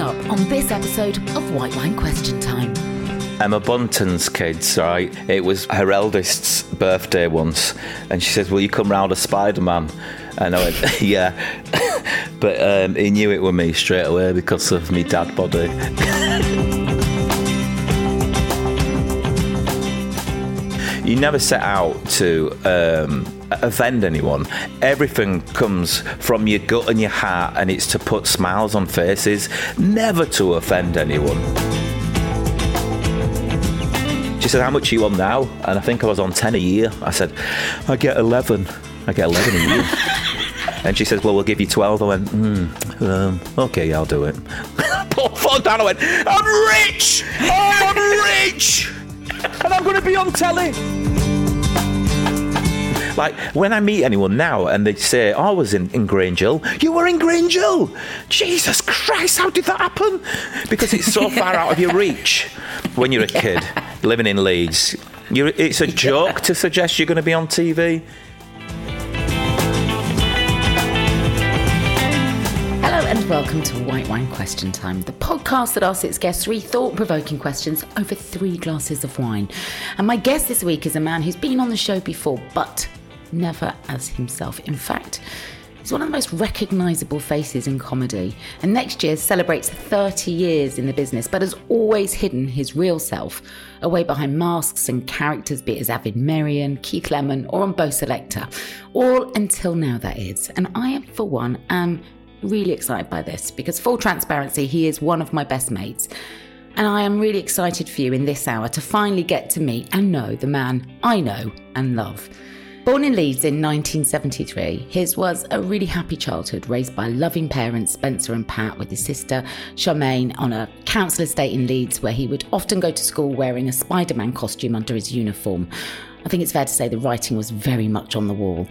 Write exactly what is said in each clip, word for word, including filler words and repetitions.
Up on this episode of White Wine Question Time. Emma Bunton's kids, right? It was her eldest's birthday once, and she says, "Will you come round as Spider-Man?" And I went, "Yeah." But um, he knew it were me straight away because of me dad body. You never set out to um, offend anyone. Everything comes from your gut and your heart, and it's to put smiles on faces, never to offend anyone. She said, "How much are you on now?" And I think I was on ten a year. I said, "I get eleven. I get eleven a year." And she says, "Well, we'll give you twelve." I went, mm, um, "Okay, I'll do it." I put phone down. I went, "I'm rich. Oh, I'm rich." And I'm going to be on telly. Like, when I meet anyone now and they say, "Oh, I was in, in Grange Hill," "You were in Grange Hill? Jesus Christ, how did that happen?" Because it's so far out of your reach when you're a kid living in Leeds. You're, it's a joke to suggest you're going to be on T V. And welcome to White Wine Question Time, the podcast that asks its guests three thought-provoking questions over three glasses of wine. And my guest this week is a man who's been on the show before, but never as himself. In fact, he's one of the most recognisable faces in comedy, and next year celebrates thirty years in the business, but has always hidden his real self away behind masks and characters, be it as Avid Merrion, Keith Lemon, or on Bo' Selecta. All until now, that is. And I, for one, am really excited by this because, full transparency, he is one of my best mates, and I am really excited for you in this hour to finally get to meet and know the man I know and love. Born in Leeds in nineteen seventy-three, his was a really happy childhood, raised by loving parents Spencer and Pat, with his sister Charmaine on a council estate in Leeds, where he would often go to school wearing a Spider-Man costume under his uniform. I think it's fair to say the writing was very much on the wall.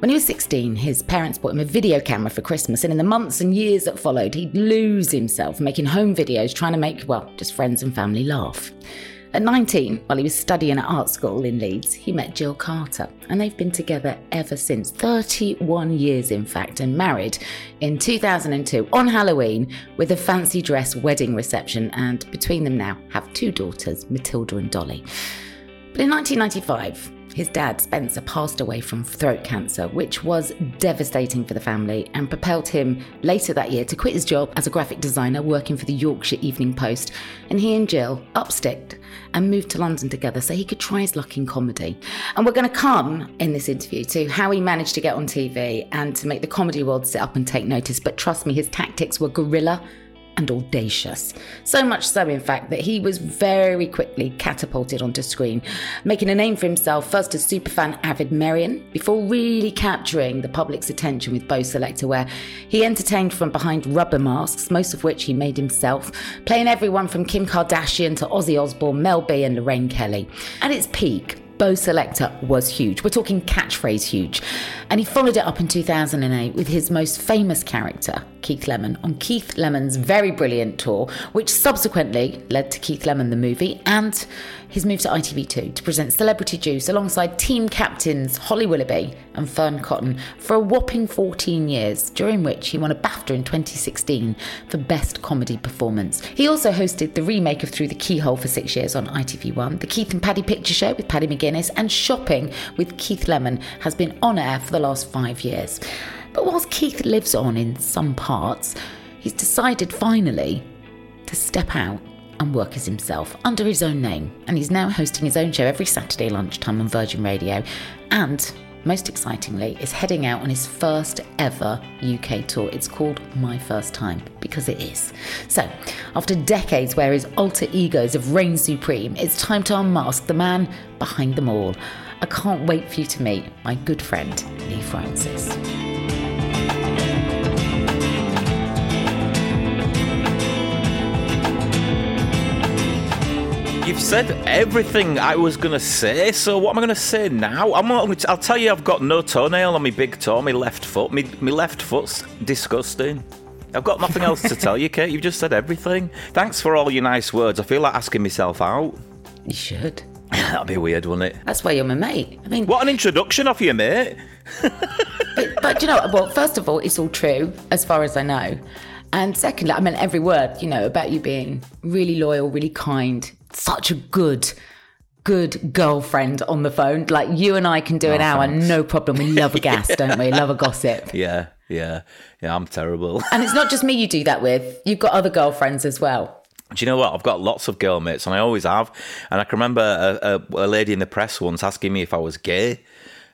When he was sixteen, his parents bought him a video camera for Christmas, and in the months and years that followed, he'd lose himself making home videos, trying to make, well, just friends and family laugh. At nineteen, while he was studying at art school in Leeds, he met Jill Carter, and they've been together ever since, thirty-one years in fact, and married in two thousand two on Halloween with a fancy dress wedding reception, and between them now have two daughters, Matilda and Dolly. But in nineteen ninety-five, His dad, Spencer, passed away from throat cancer, which was devastating for the family and propelled him later that year to quit his job as a graphic designer working for the Yorkshire Evening Post. And he and Jill upsticked and moved to London together so he could try his luck in comedy. And we're going to come in this interview to how he managed to get on T V and to make the comedy world sit up and take notice. But trust me, his tactics were guerrilla and audacious. So much so, in fact, that he was very quickly catapulted onto screen, making a name for himself first as superfan Avid Merrion, before really capturing the public's attention with Bo' Selecta, where he entertained from behind rubber masks, most of which he made himself, playing everyone from Kim Kardashian to Ozzy Osbourne, Mel B and Lorraine Kelly. At its peak, Bo' Selecta was huge. We're talking catchphrase huge. And he followed it up in two thousand eight with his most famous character, Keith Lemon, on Keith Lemon's very brilliant tour, which subsequently led to Keith Lemon the movie and his move to I T V two to present Celebrity Juice alongside team captains Holly Willoughby and Fearne Cotton for a whopping fourteen years, during which he won a BAFTA in twenty sixteen for Best Comedy Performance. He also hosted the remake of Through the Keyhole for six years on I T V one, the Keith and Paddy Picture Show with Paddy McGuinness, and Shopping with Keith Lemon has been on air for the last five years. But whilst Keith lives on in some parts, he's decided finally to step out and work as himself under his own name. And he's now hosting his own show every Saturday lunchtime on Virgin Radio. And most excitingly, is heading out on his first ever U K tour. It's called My First Time, because it is. So, after decades where his alter egos have reigned supreme, it's time to unmask the man behind them all. I can't wait for you to meet my good friend, Leigh Francis. You've said everything I was going to say, so what am I going to say now? I'm not, I'll tell you, I've got no toenail on my big toe, my left foot. My, my left foot's disgusting. I've got nothing else to tell you, Kate. You've just said everything. Thanks for all your nice words. I feel like asking myself out. You should. That'd be weird, wouldn't it? That's why you're my mate. I mean, what an introduction off you, mate. but, but, you know, well, first of all, it's all true, as far as I know. And secondly, I meant every word, you know, about you being really loyal, really kind, such a good, good girlfriend on the phone. Like, you and I can do oh, an hour, thanks. No problem. We love a gas, yeah. Don't we? Love a gossip. Yeah, yeah, yeah, I'm terrible. And it's not just me you do that with. You've got other girlfriends as well. Do you know what? I've got lots of girl mates, and I always have. And I can remember a, a, a lady in the press once asking me if I was gay.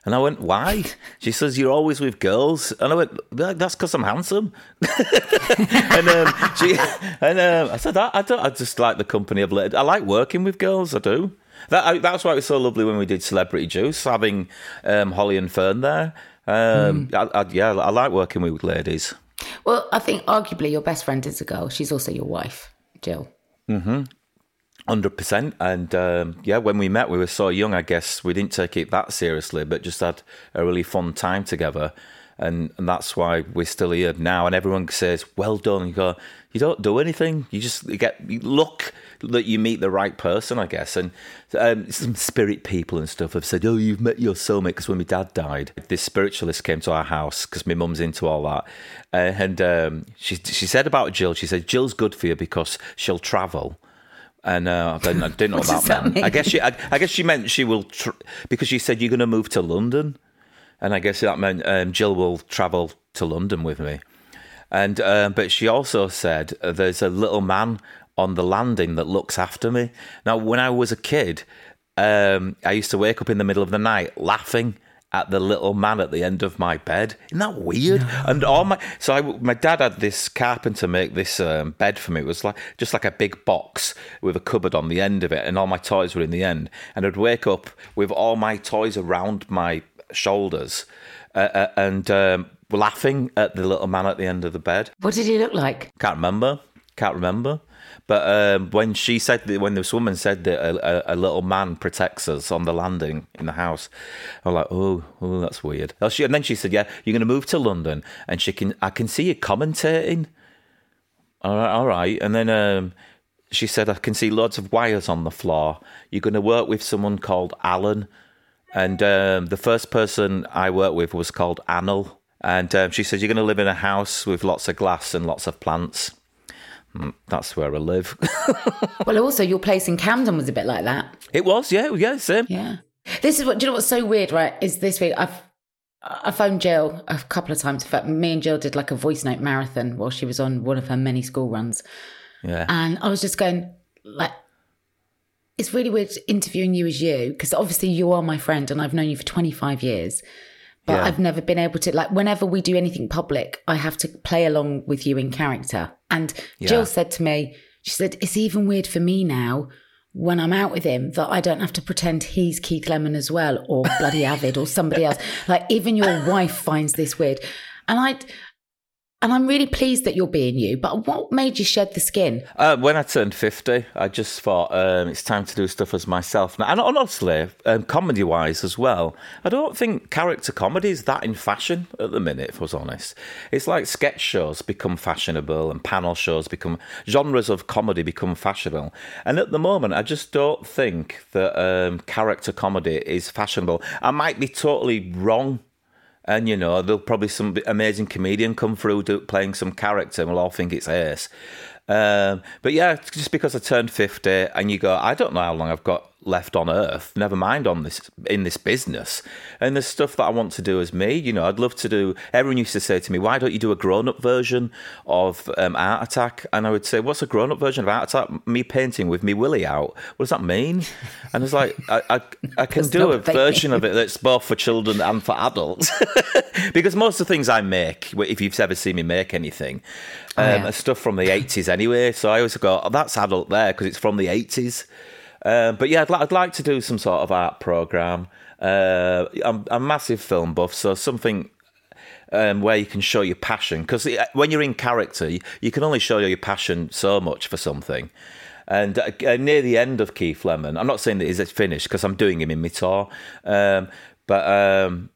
And I went, why? She says, you're always with girls. And I went, that's because I'm handsome. and um, she, and um, I said, I, I, don't, I just like the company of ladies. I like working with girls, I do. That I, That's why it was so lovely when we did Celebrity Juice, having um, Holly and Fearne there. Um, mm. I, I, yeah, I like working with ladies. Well, I think arguably your best friend is a girl. She's also your wife, Jill. Mm-hmm. one hundred percent. And um, yeah, when we met, we were so young, I guess we didn't take it that seriously, but just had a really fun time together. And, and that's why we're still here now. And everyone says, well done. You go, you don't do anything. You just you get, you look that you meet the right person, I guess. And um, some spirit people and stuff have said, oh, you've met your soulmate, because when my dad died, this spiritualist came to our house because my mum's into all that. Uh, and um, she, she said about Jill, she said, Jill's good for you because she'll travel. And uh, I didn't, I didn't know about that. that I guess she, I, I guess she meant she will, tr- because she said you're going to move to London, and I guess that meant um, Jill will travel to London with me. And uh, but she also said uh, there's a little man on the landing that looks after me. Now, when I was a kid, um, I used to wake up in the middle of the night laughing at the little man at the end of my bed. Isn't that weird? No. And all my so I, my dad had this carpenter make this um, bed for me. It was like just like a big box with a cupboard on the end of it, and all my toys were in the end. And I'd wake up with all my toys around my shoulders uh, uh, and um, laughing at the little man at the end of the bed. What did he look like? Can't remember. Can't remember. But um, when she said, that, when this woman said that a, a, a little man protects us on the landing in the house, I was like, oh, oh, that's weird. And then she said, yeah, you're going to move to London and she can, I can see you commentating. All right. All right. And then um, she said, I can see loads of wires on the floor. You're going to work with someone called Alan. And um, the first person I worked with was called Annal. And um, she said, you're going to live in a house with lots of glass and lots of plants. That's where I live. Well, also, your place in Camden was a bit like that. It was, yeah, yeah, same. Yeah. This is what, do you know what's so weird, right? Is this week I've, I phoned Jill a couple of times. In fact, me and Jill did like a voice note marathon while she was on one of her many school runs. Yeah. And I was just going, like, it's really weird interviewing you as you, because obviously you are my friend and I've known you for twenty-five years. But yeah. I've never been able to, like, whenever we do anything public, I have to play along with you in character. And yeah. Jill said to me, she said, it's even weird for me now when I'm out with him that I don't have to pretend he's Keith Lemon as well, or bloody Avid or somebody else. Like, even your wife finds this weird. And I, and I'm really pleased that you're being you, but what made you shed the skin? Uh, when I turned fifty, I just thought, um, it's time to do stuff as myself. And honestly, um, comedy-wise as well, I don't think character comedy is that in fashion at the minute, if I was honest. It's like sketch shows become fashionable and panel shows become... Genres of comedy become fashionable. And at the moment, I just don't think that um, character comedy is fashionable. I might be totally wrong. And, you know, there'll probably some amazing comedian come through do, playing some character and we'll all think it's ace. Um, but, yeah, just because I turned fifty and you go, I don't know how long I've got left on earth, never mind on this in this business. And there's stuff that I want to do as me. You know, I'd love to do... Everyone used to say to me, why don't you do a grown-up version of um, Art Attack? And I would say, what's a grown-up version of Art Attack? Me painting with me willy out. What does that mean? And it's like, I I, I can do a thinking. version of it that's both for children and for adults. Because most of the things I make, if you've ever seen me make anything, um, oh, yeah. are stuff from the eighties anyway. So I always go, oh, that's adult there because it's from the eighties. Uh, but yeah, I'd, li- I'd like to do some sort of art programme. Uh, I'm, I'm a massive film buff, so something um, where you can show your passion. Because when you're in character, you, you can only show your passion so much for something. And uh, near the end of Keith Lemon, I'm not saying that he's finished because I'm doing him in my tour, um, but um,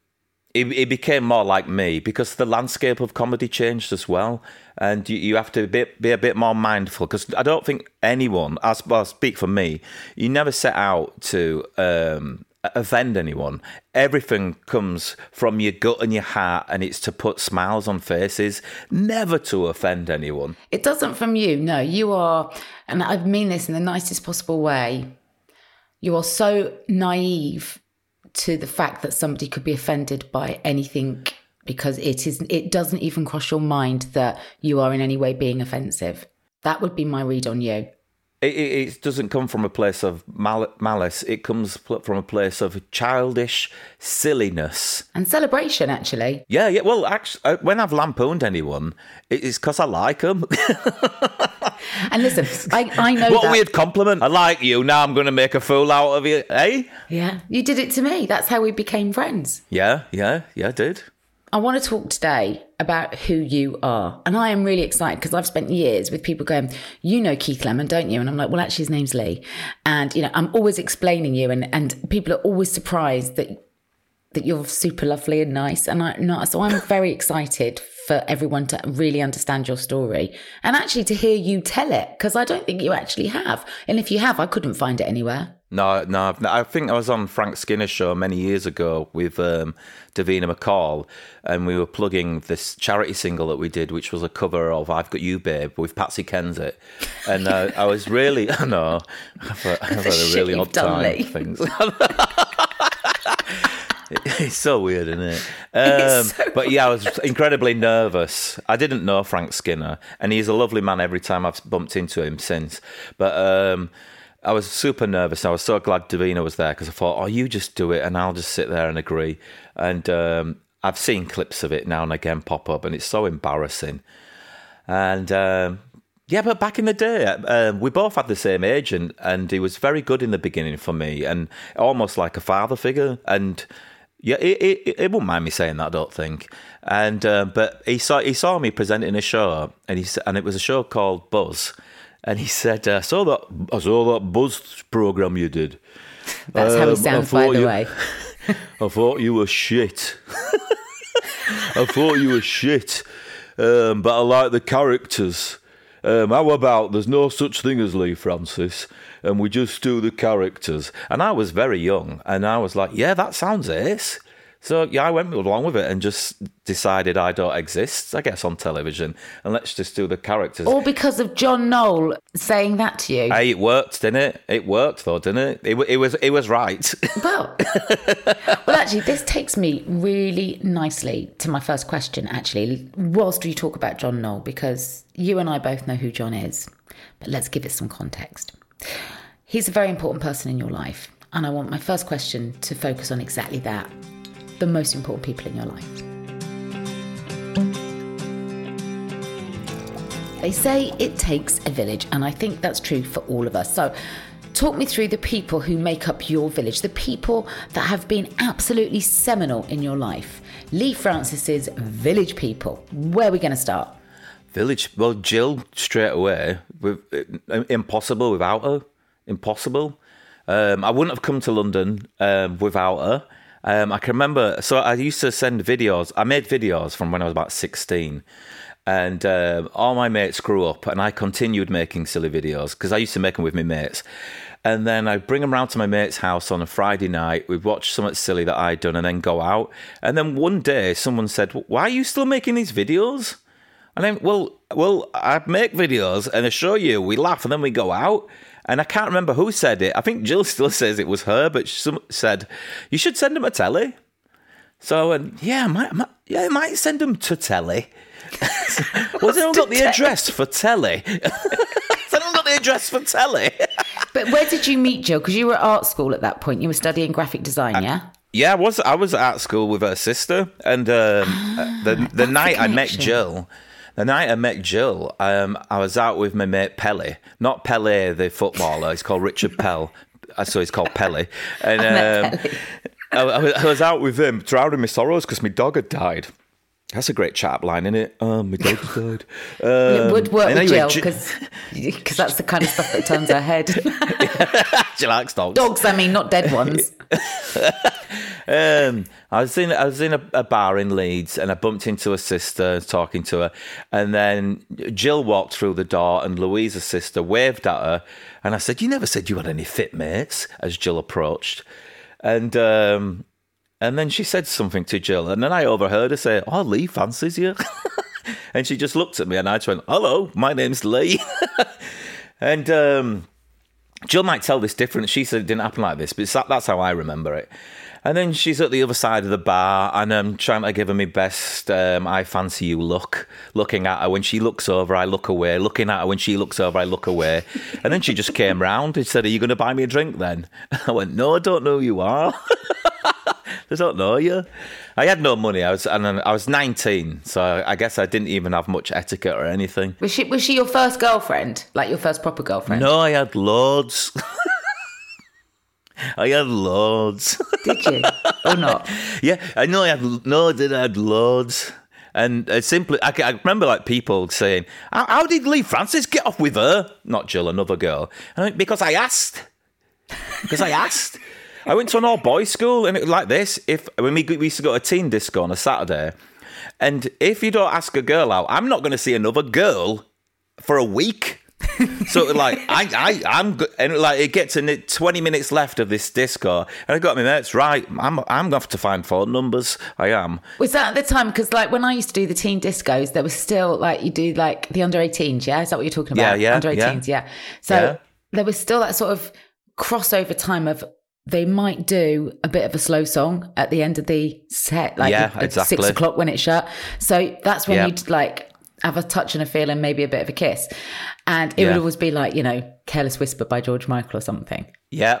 he, he became more like me because the landscape of comedy changed as well. And you, you have to be, be a bit more mindful because I don't think anyone, as well, speak for me, you never set out to um, offend anyone. Everything comes from your gut and your heart, and it's to put smiles on faces, never to offend anyone. It doesn't from you, no. You are, and I mean this in the nicest possible way, you are so naive to the fact that somebody could be offended by anything. Because it is, it doesn't even cross your mind that you are in any way being offensive. That would be my read on you. It, it, it doesn't come from a place of mal- malice. It comes from a place of childish silliness. And celebration, actually. Yeah, yeah. Well, actually, when I've lampooned anyone, it's because I like them. And listen, I, I know what that. What a weird compliment. I like you, now I'm going to make a fool out of you, eh? Yeah, you did it to me. That's how we became friends. Yeah, yeah, yeah, I did. I want to talk today about who you are. And I am really excited because I've spent years with people going, you know Keith Lemon, don't you? And I'm like, well, actually, his name's Leigh. And, you know, I'm always explaining you and, and people are always surprised that that you're super lovely and nice. And I not, so I'm very excited for everyone to really understand your story and actually to hear you tell it because I don't think you actually have. And if you have, I couldn't find it anywhere. No, no, I think I was on Frank Skinner's show many years ago with um, Davina McCall and we were plugging this charity single that we did, which was a cover of I've Got You, Babe with Patsy Kensit. And uh, I was really, I know, I've had, I've had a really odd time with things. It's so weird, isn't it? Um, so but yeah, I was incredibly nervous. I didn't know Frank Skinner and he's a lovely man every time I've bumped into him since. But... Um, I was super nervous. I was so glad Davina was there because I thought, oh, you just do it and I'll just sit there and agree. And um, I've seen clips of it now and again pop up and it's so embarrassing. And um, yeah, but back in the day, uh, we both had the same agent and he was very good in the beginning for me and almost like a father figure. And yeah, it, it, it wouldn't mind me saying that, I don't think. And uh, but he saw he saw me presenting a show and, he, and it was a show called Buzz. And he said, I saw that, I saw that Buzz program you did. That's um, how he sounds, by the you, way. I thought you were shit. I thought you were shit. Um, but I like the characters. Um, how about there's no such thing as Leigh Francis and we just do the characters? And I was very young and I was like, yeah, that sounds ace. So, yeah, I went along with it and just decided I don't exist, I guess, on television. And let's just do the characters. All because of John Noel saying that to you. Hey, it worked, didn't it? It worked, though, didn't it? It, it was it was right. Well, well, actually, this takes me really nicely to my first question, actually, whilst we talk about John Noel, because you and I both know who John is. But let's give it some context. He's a very important person in your life. And I want my first question to focus on exactly that. The most important people in your life. They say it takes a village, and I think that's true for all of us. So talk me through the people who make up your village, the people that have been absolutely seminal in your life. Leigh Francis's village people. Where are we going to start? Village, well, Jill, straight away. With, impossible without her. Impossible. Um, I wouldn't have come to London um, without her. Um, I can remember, so I used to send videos. I made videos from when I was about sixteen, and um, all my mates grew up, and I continued making silly videos because I used to make them with my mates. And then I'd bring them round to my mate's house on a Friday night. We'd watch something silly that I'd done and then go out. And then one day someone said, "Why are you still making these videos?" And then, well, well, I make videos and I show you, we laugh and then we go out. And I can't remember who said it. I think Jill still says it was her, but she said, "You should send them a telly." So I went, yeah, I might, I might, yeah, I might send them to telly. Well, they don't got the address for telly. They don't got the address for telly. But where did you meet Jill? Because you were at art school at that point. You were studying graphic design, I, yeah? Yeah, I was I was at school with her sister. And um, ah, the the night the I met Jill... The night I met Jill, um, I was out with my mate Pelle. Not Pelle, the footballer. He's called Richard Pell. So he's called Pelle. And um, I, I was out with him, drowning my sorrows because my dog had died. That's a great chat line, isn't it? Oh, my dog had died. Um, it would work with anyway, Jill because G- that's the kind of stuff that turns her head. She likes dogs. Dogs, I mean, not dead ones. Um, I was in I was in a, a bar in Leeds, and I bumped into her sister, talking to her, and then Jill walked through the door, and Louisa's sister waved at her, and I said, "You never said you had any fit mates," as Jill approached, and um, and then she said something to Jill, and then I overheard her say, "Oh, Leigh fancies you," and she just looked at me, and I just went, "Hello, my name's Leigh," and um, Jill might tell this different. She said it didn't happen like this, but it's, that's how I remember it. And then she's at the other side of the bar, and I'm trying to give her my best um, I fancy you look, looking at her. When she looks over, I look away. Looking at her, when she looks over, I look away. And then she just came round and said, "Are you going to buy me a drink then?" I went, "No, I don't know who you are." I don't know you. I had no money. I was and I was nineteen, so I guess I didn't even have much etiquette or anything. Was she, was she your first girlfriend? Like your first proper girlfriend? No, I had loads. I had loads. Did you? Or not? Yeah, I know I had, no, I did, I had loads. And uh, simply, I, I remember like people saying, how, how did Leigh Francis get off with her? Not Jill, another girl. And I, because I asked. Because I asked. I went to an all-boys school, and it was like this. If when we, we used to go to a teen disco on a Saturday, and if you don't ask a girl out, I'm not going to see another girl for a week. So like I, I, I'm and like it gets in twenty minutes left of this disco, and I got my mates right. I'm I'm going to find phone numbers. I am. Was that at the time? Because like when I used to do the teen discos, there was still like you do like the under eighteens. Yeah, is that what you're talking about? Yeah, yeah, under eighteens. Yeah. yeah. So yeah. There was still that sort of crossover time of they might do a bit of a slow song at the end of the set, like yeah, at exactly. six o'clock when it shut. So that's when yeah. you'd like. Have a touch and a feel and maybe a bit of a kiss. And it yeah. would always be like, you know, Careless Whisper by George Michael or something. Yeah.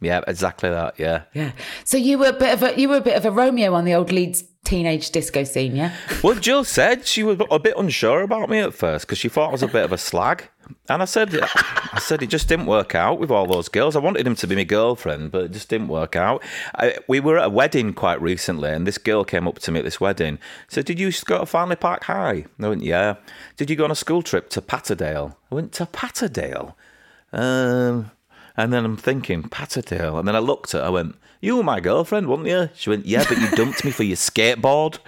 Yeah, exactly that. Yeah. Yeah. So you were a bit of a you were a bit of a Romeo on the old Leeds teenage disco scene, yeah? Well, Jill said she was a bit unsure about me at first because she thought I was a bit of a slag. And I said I said it just didn't work out with all those girls. I wanted him to be my girlfriend, but it just didn't work out. I, we were at a wedding quite recently, and this girl came up to me at this wedding. Said, "Did you go to Farnley Park High?" I went, "Yeah." "Did you go on a school trip to Patterdale?" I went, "To Patterdale?" Um... And then I'm thinking, Patterdale. And then I looked at her, I went, "You were my girlfriend, weren't you?" She went, "Yeah, but you dumped me for your skateboard."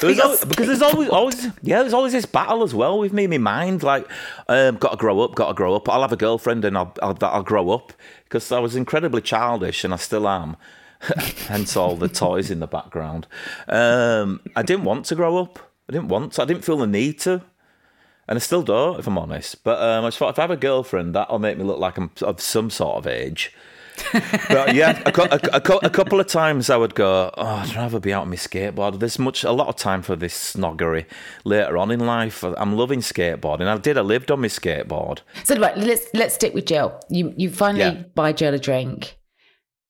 There was always, skateboard. Because there's always, always, yeah, there's always this battle as well with me in my mind, like, um, got to grow up, got to grow up. I'll have a girlfriend and I'll, I'll, I'll grow up. Because I was incredibly childish, and I still am. hence all the toys in the background. Um, I didn't want to grow up. I didn't want to. I didn't feel the need to. And I still don't, if I'm honest. But um, I just thought, if I have a girlfriend, that'll make me look like I'm of some sort of age. But yeah, a, a, a, a couple of times I would go, oh, I'd rather be out on my skateboard. There's much, a lot of time for this snoggery later on in life. I'm loving skateboarding. I did, I lived on my skateboard. So right, let's let's stick with Jill. You you finally yeah. buy Jill a drink.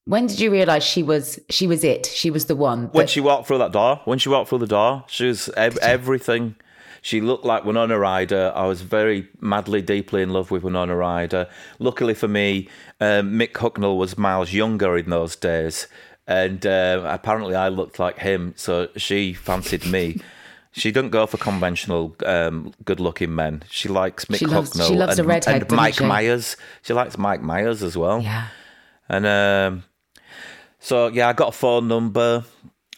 When did you realise she was she was it? She was the one. That... When she walked through that door, when she walked through the door, she was ev- everything. She looked like Winona Ryder. I was very madly, deeply in love with Winona Ryder. Luckily for me, um, Mick Hucknall was miles younger in those days. And uh, apparently I looked like him, so she fancied me. She doesn't go for conventional um, good-looking men. She likes Mick she loves, Hucknall she loves and, a redhead, and Mike she? Myers. She likes Mike Myers as well. Yeah. And um, so, yeah, I got a phone number,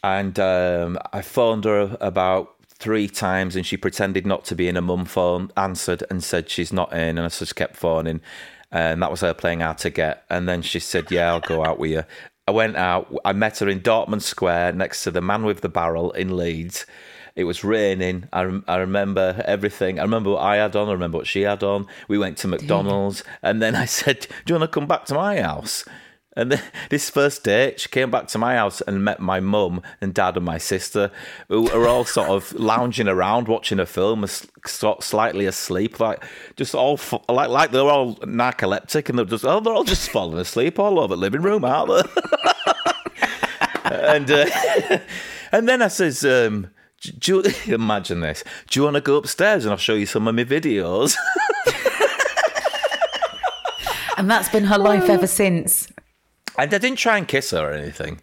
and um, I phoned her about three times, and she pretended not to be in. A mum phone answered and said she's not in, and I just kept phoning, and that was her playing hard to get. And then she said, yeah, I'll go out with you. I went out. I met her in Dortmund Square next to the Man with the Barrel in Leeds. It was raining. I, I remember everything. I remember what I had on. I remember what she had on. We went to McDonald's. Dude. And then I said, do you want to come back to my house? And then this first date, she came back to my house and met my mum and dad and my sister, who are all sort of lounging around watching a film, sort slightly asleep, like just all like like they're all narcoleptic, and they're just oh, they're all just falling asleep all over the living room, aren't they? and uh, and then I says, um, do you, imagine this? Do you want to go upstairs and I'll show you some of my videos? And that's been her life ever since. And I didn't try and kiss her or anything.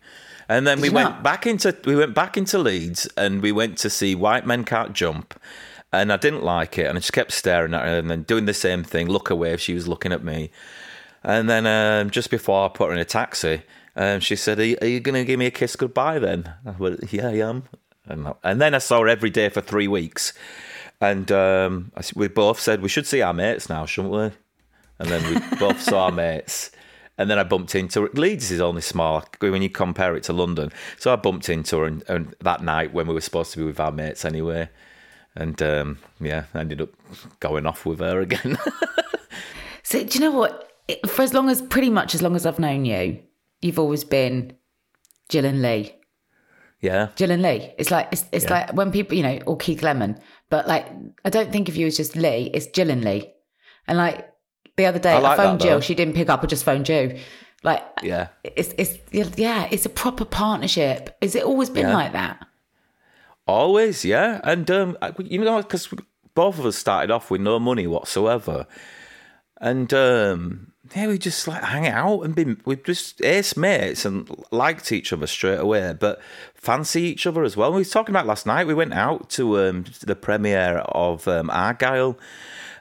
And then Did we went not? back into we went back into Leeds, and we went to see White Men Can't Jump. And I didn't like it, and I just kept staring at her and then doing the same thing, look away if she was looking at me. And then um, just before I put her in a taxi, um, she said, "Are you, are you going to give me a kiss goodbye then?" I went, "Yeah, I am." And, and then I saw her every day for three weeks. And um, I, we both said we should see our mates now, shouldn't we? And then we both saw our mates. And then I bumped into her. Leeds is only small when you compare it to London. So I bumped into her and, and that night when we were supposed to be with our mates anyway. And um, yeah, I ended up going off with her again. So do you know what? For as long as, pretty much as long as I've known you, you've always been Jill and Leigh. Yeah. Jill and Leigh. It's like, it's, it's yeah. like when people, you know, or Keith Lemon. But like, I don't think of you as just Leigh, it's Jill and Leigh. And like, the other day, I, like I phoned that, Jill. She didn't pick up. I just phoned you. Like, yeah, it's it's yeah, it's a proper partnership. Has it always been yeah. like that? Always, yeah. And um, you know, because both of us started off with no money whatsoever, and um, yeah, we just like hang out and be we just ace mates and liked each other straight away, but fancy each other as well. We were talking about last night. We went out to um, the premiere of um, Argyll.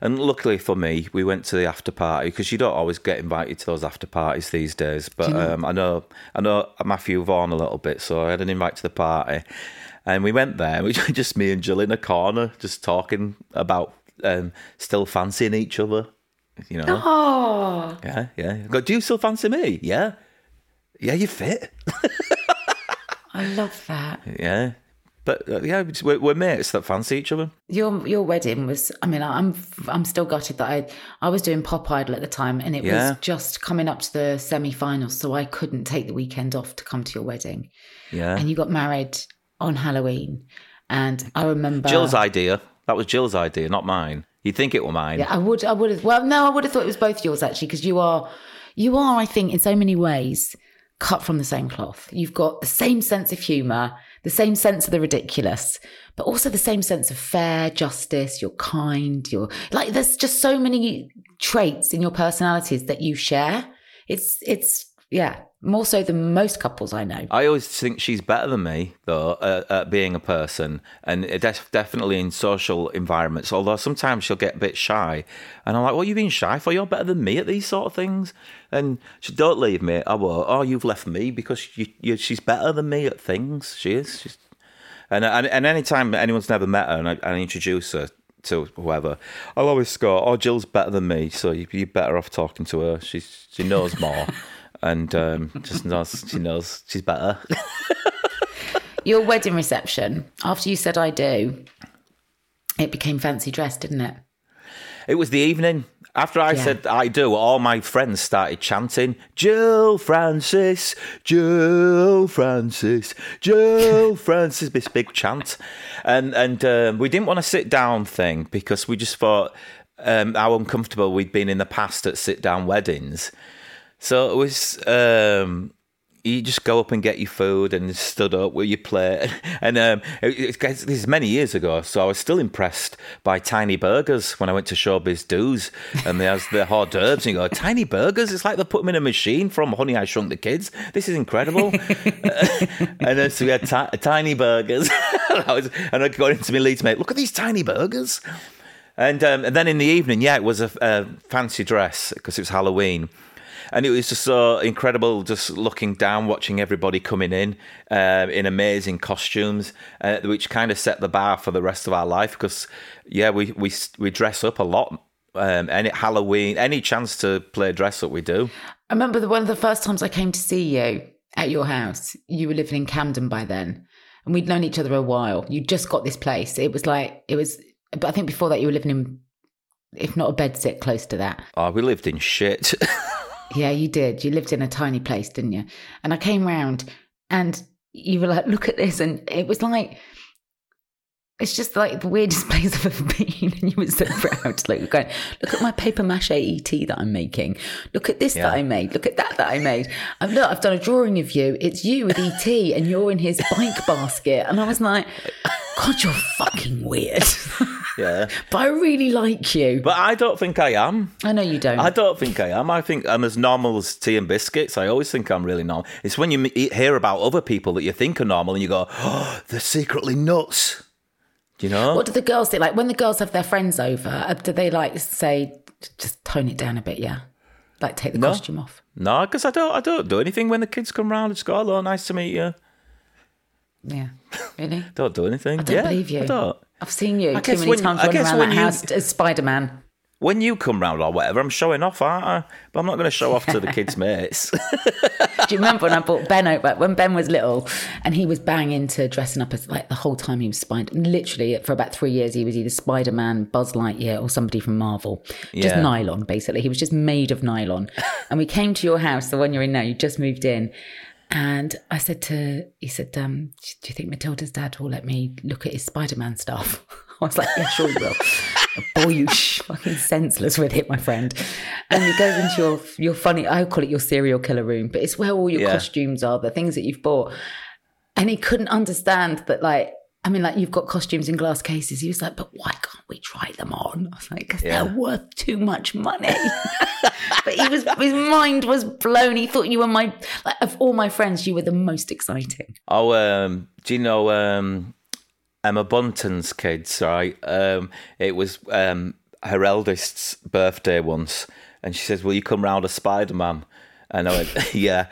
And luckily for me, we went to the after party, because you don't always get invited to those after parties these days. But you know? Um, I know I know Matthew Vaughan a little bit, so I had an invite to the party. And we went there, and we just me and Jill in a corner, just talking about um, still fancying each other, you know. Oh. Yeah, yeah. I go, do you still fancy me? Yeah. Yeah, you fit. I love that. Yeah. But uh, yeah, we're, we're mates that fancy each other. Your your wedding was, I mean, I'm I'm still gutted that I I was doing Pop Idol at the time, and it yeah. was just coming up to the semi-finals, so I couldn't take the weekend off to come to your wedding. Yeah. And you got married on Halloween, and I remember... Jill's idea. That was Jill's idea, not mine. You'd think it were mine. Yeah, I would, I would have, well, no, I would have thought it was both yours, actually, because you are, you are, I think, in so many ways, cut from the same cloth. You've got the same sense of humour, the same sense of the ridiculous, but also the same sense of fair justice. You're kind. You're like, there's just so many traits in your personalities that you share. It's, it's, yeah, more so than most couples I know. I always think she's better than me, though, uh, at being a person, and def- definitely in social environments, although sometimes she'll get a bit shy. And I'm like, what are you being shy for? You're better than me at these sort of things. And she, don't leave me. I won't. Oh, you've left me because you, you, she's better than me at things. She is. She's... And, and and anytime anyone's never met her and I, I introduce her to whoever, I'll always go, oh, Jill's better than me, so you, you're better off talking to her. She's, she knows more. and um, just knows she knows she's better. Your wedding reception, after you said I do, it became fancy dress, didn't it? It was the evening. After I yeah. said I do, all my friends started chanting, Jill Francis, Jill Francis, Jill Francis, this big chant. And and um, we didn't want a sit-down thing because we just thought um, how uncomfortable we'd been in the past at sit-down weddings. So it was... Um, you just go up and get your food and stood up with your plate. And um, it, it, this is many years ago, so I was still impressed by tiny burgers when I went to Showbiz Do's and they has the hors d'oeuvres and you go, tiny burgers? It's like they put them in a machine from Honey, I Shrunk the Kids. This is incredible. uh, and then so we had t- tiny burgers. and, I was, and I got into my lead mate, look at these tiny burgers. And, um, and then in the evening, yeah, it was a, a fancy dress because it was Halloween. And it was just so incredible, just looking down, watching everybody coming in uh, in amazing costumes, uh, which kind of set the bar for the rest of our life. Because, yeah, we we we dress up a lot. Um, and at Halloween, any chance to play dress up, we do. I remember the, one of the first times I came to see you at your house. You were living in Camden by then, and we'd known each other a while. You just got this place. It was like it was, but I think before that you were living in, if not a bedsit, close to that. Oh, we lived in shit. Yeah, you did. You lived in a tiny place, didn't you? And I came round and you were like, look at this. And it was like, it's just like the weirdest place I've ever been. And you were so proud. Like, going, look at my paper mache E T that I'm making. Look at this yeah. that I made. Look at that that I made. I've, look, I've done a drawing of you. It's you with E T and you're in his bike basket. And I was like, God, you're fucking weird. Yeah. But I really like you. But I don't think I am. I know you don't. I don't think I am. I think I'm as normal as tea and biscuits. I always think I'm really normal. It's when you hear about other people that you think are normal and you go, oh, they're secretly nuts. Do you know? What do the girls do? Like when the girls have their friends over, do they like say, just tone it down a bit, yeah? Like take the no. costume off? No, because I don't, I don't do anything when the kids come round. I just go, hello, nice to meet you. Yeah, really? Don't do anything. I don't yeah, believe you. I don't. I've seen you I too many when, times I running around that you, house as Spider-Man. When you come round or whatever, I'm showing off, aren't I? But I'm not going to show off to the kids' mates. Do you remember when I brought Ben over, when Ben was little and he was bang into dressing up as like the whole time he was Spider, literally for about three years he was either Spider-Man, Buzz Lightyear or somebody from Marvel. Yeah. Just nylon, basically. He was just made of nylon. And we came to your house, the one you're in now, you just moved in. And I said to, he said, um, do you think Matilda's dad will let me look at his Spider-Man stuff? I was like, yeah, sure you will. Boy, you fucking senseless with it, my friend. And you go into your your funny, I call it your serial killer room, but it's where all your yeah. costumes are, the things that you've bought. And he couldn't understand that, like, I mean, like, you've got costumes in glass cases. He was like, but why can't we try them on? I was like, because yeah. they're worth too much money. But he was, his mind was blown. He thought you were my, like, of all my friends, you were the most exciting. Oh, um, do you know um, Emma Bunton's kids, right? Um, it was um, her eldest's birthday once. And she says, will you come round as Spider-Man? And I went, yeah.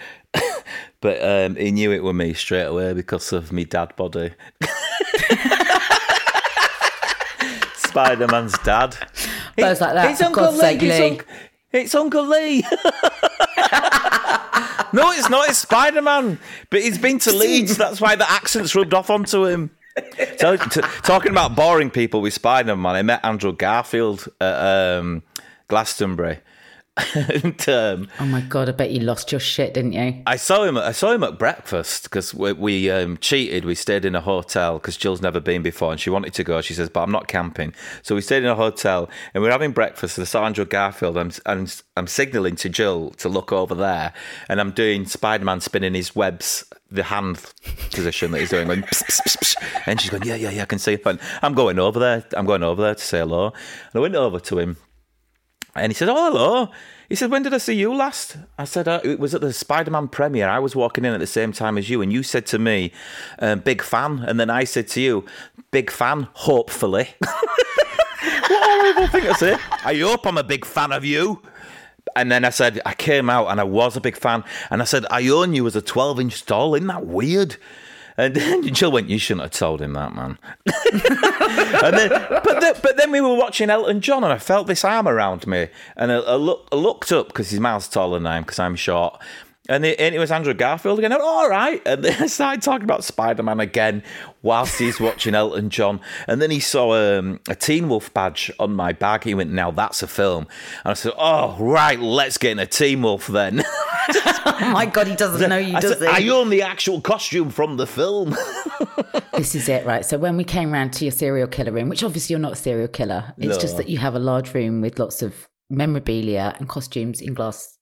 But um, he knew it were me straight away because of me dad body. Spider-Man's dad. Bo's like that. It's Uncle Lee. Sake, Lee. It's, un- it's Uncle Lee. No, it's not. It's Spider-Man. But he's been to Leeds. That's why the accent's rubbed off onto him. So, t- talking about boring people with Spider-Man, I met Andrew Garfield at um, Glastonbury. And, um, oh my God, I bet you lost your shit, didn't you? I saw him I saw him at breakfast because we, we um, cheated. We stayed in a hotel because Jill's never been before and she wanted to go. She says, but I'm not camping. So we stayed in a hotel and we were having breakfast and I saw Andrew Garfield. I'm, I'm, I'm signalling to Jill to look over there and I'm doing Spider-Man spinning his webs, the hand position that he's doing. Going, pss, pss, pss, pss. And she's going, yeah, yeah, yeah, I can see it. And I'm going over there. I'm going over there to say hello. And I went over to him. And he said, oh, hello. He said, when did I see you last? I said, uh, it was at the Spider-Man premiere. I was walking in at the same time as you. And you said to me, um, big fan. And then I said to you, big fan, hopefully. What horrible thing I said. I hope I'm a big fan of you. And then I said, I came out and I was a big fan. And I said, I own you as a twelve-inch stall. Isn't that weird? And then Jill went, you shouldn't have told him that, man. And then, but, then, but then we were watching Elton John and I felt this arm around me. And I, I, look, I looked up because he's miles taller than I am because I'm short. And, they, and it was Andrew Garfield again. Oh, all right. And they started talking about Spider-Man again whilst he's watching Elton John. And then he saw um, a Teen Wolf badge on my bag. He went, now that's a film. And I said, oh, right, let's get in a Teen Wolf then. Oh, my God, he doesn't know you, does he? I own the actual costume from the film. This is it, right? So when we came round to your serial killer room, which obviously you're not a serial killer. It's no. just that you have a large room with lots of memorabilia and costumes in glass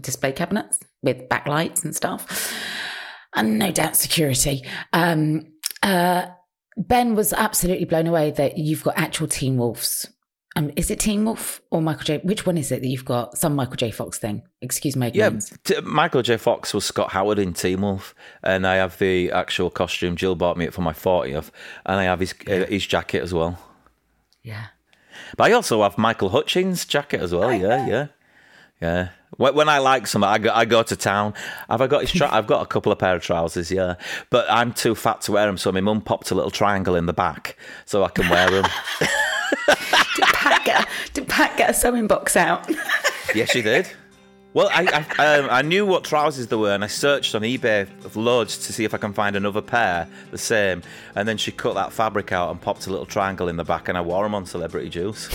display cabinets with backlights and stuff, and no doubt security. Um, uh, Ben was absolutely blown away that you've got actual Teen Wolves. Um, is it Teen Wolf or Michael J? Which one is it that you've got? Some Michael J. Fox thing. Excuse my ignorance. Yeah, t- Michael J. Fox was Scott Howard in Teen Wolf, and I have the actual costume. Jill bought me it for my fortieth, and I have his yeah. uh, his jacket as well. Yeah, but I also have Michael Hutchins' jacket as well. I yeah, know. yeah, yeah. When I like something, I go, I go to town. Have I got his? Tra- I've got a couple of pair of trousers, yeah. But I'm too fat to wear them, so my mum popped a little triangle in the back so I can wear them. did, Pat get, did Pat get a sewing box out? Yes, she did. Well, I I, um, I knew what trousers there were, and I searched on eBay of loads to see if I can find another pair the same. And then she cut that fabric out and popped a little triangle in the back, and I wore them on Celebrity Juice.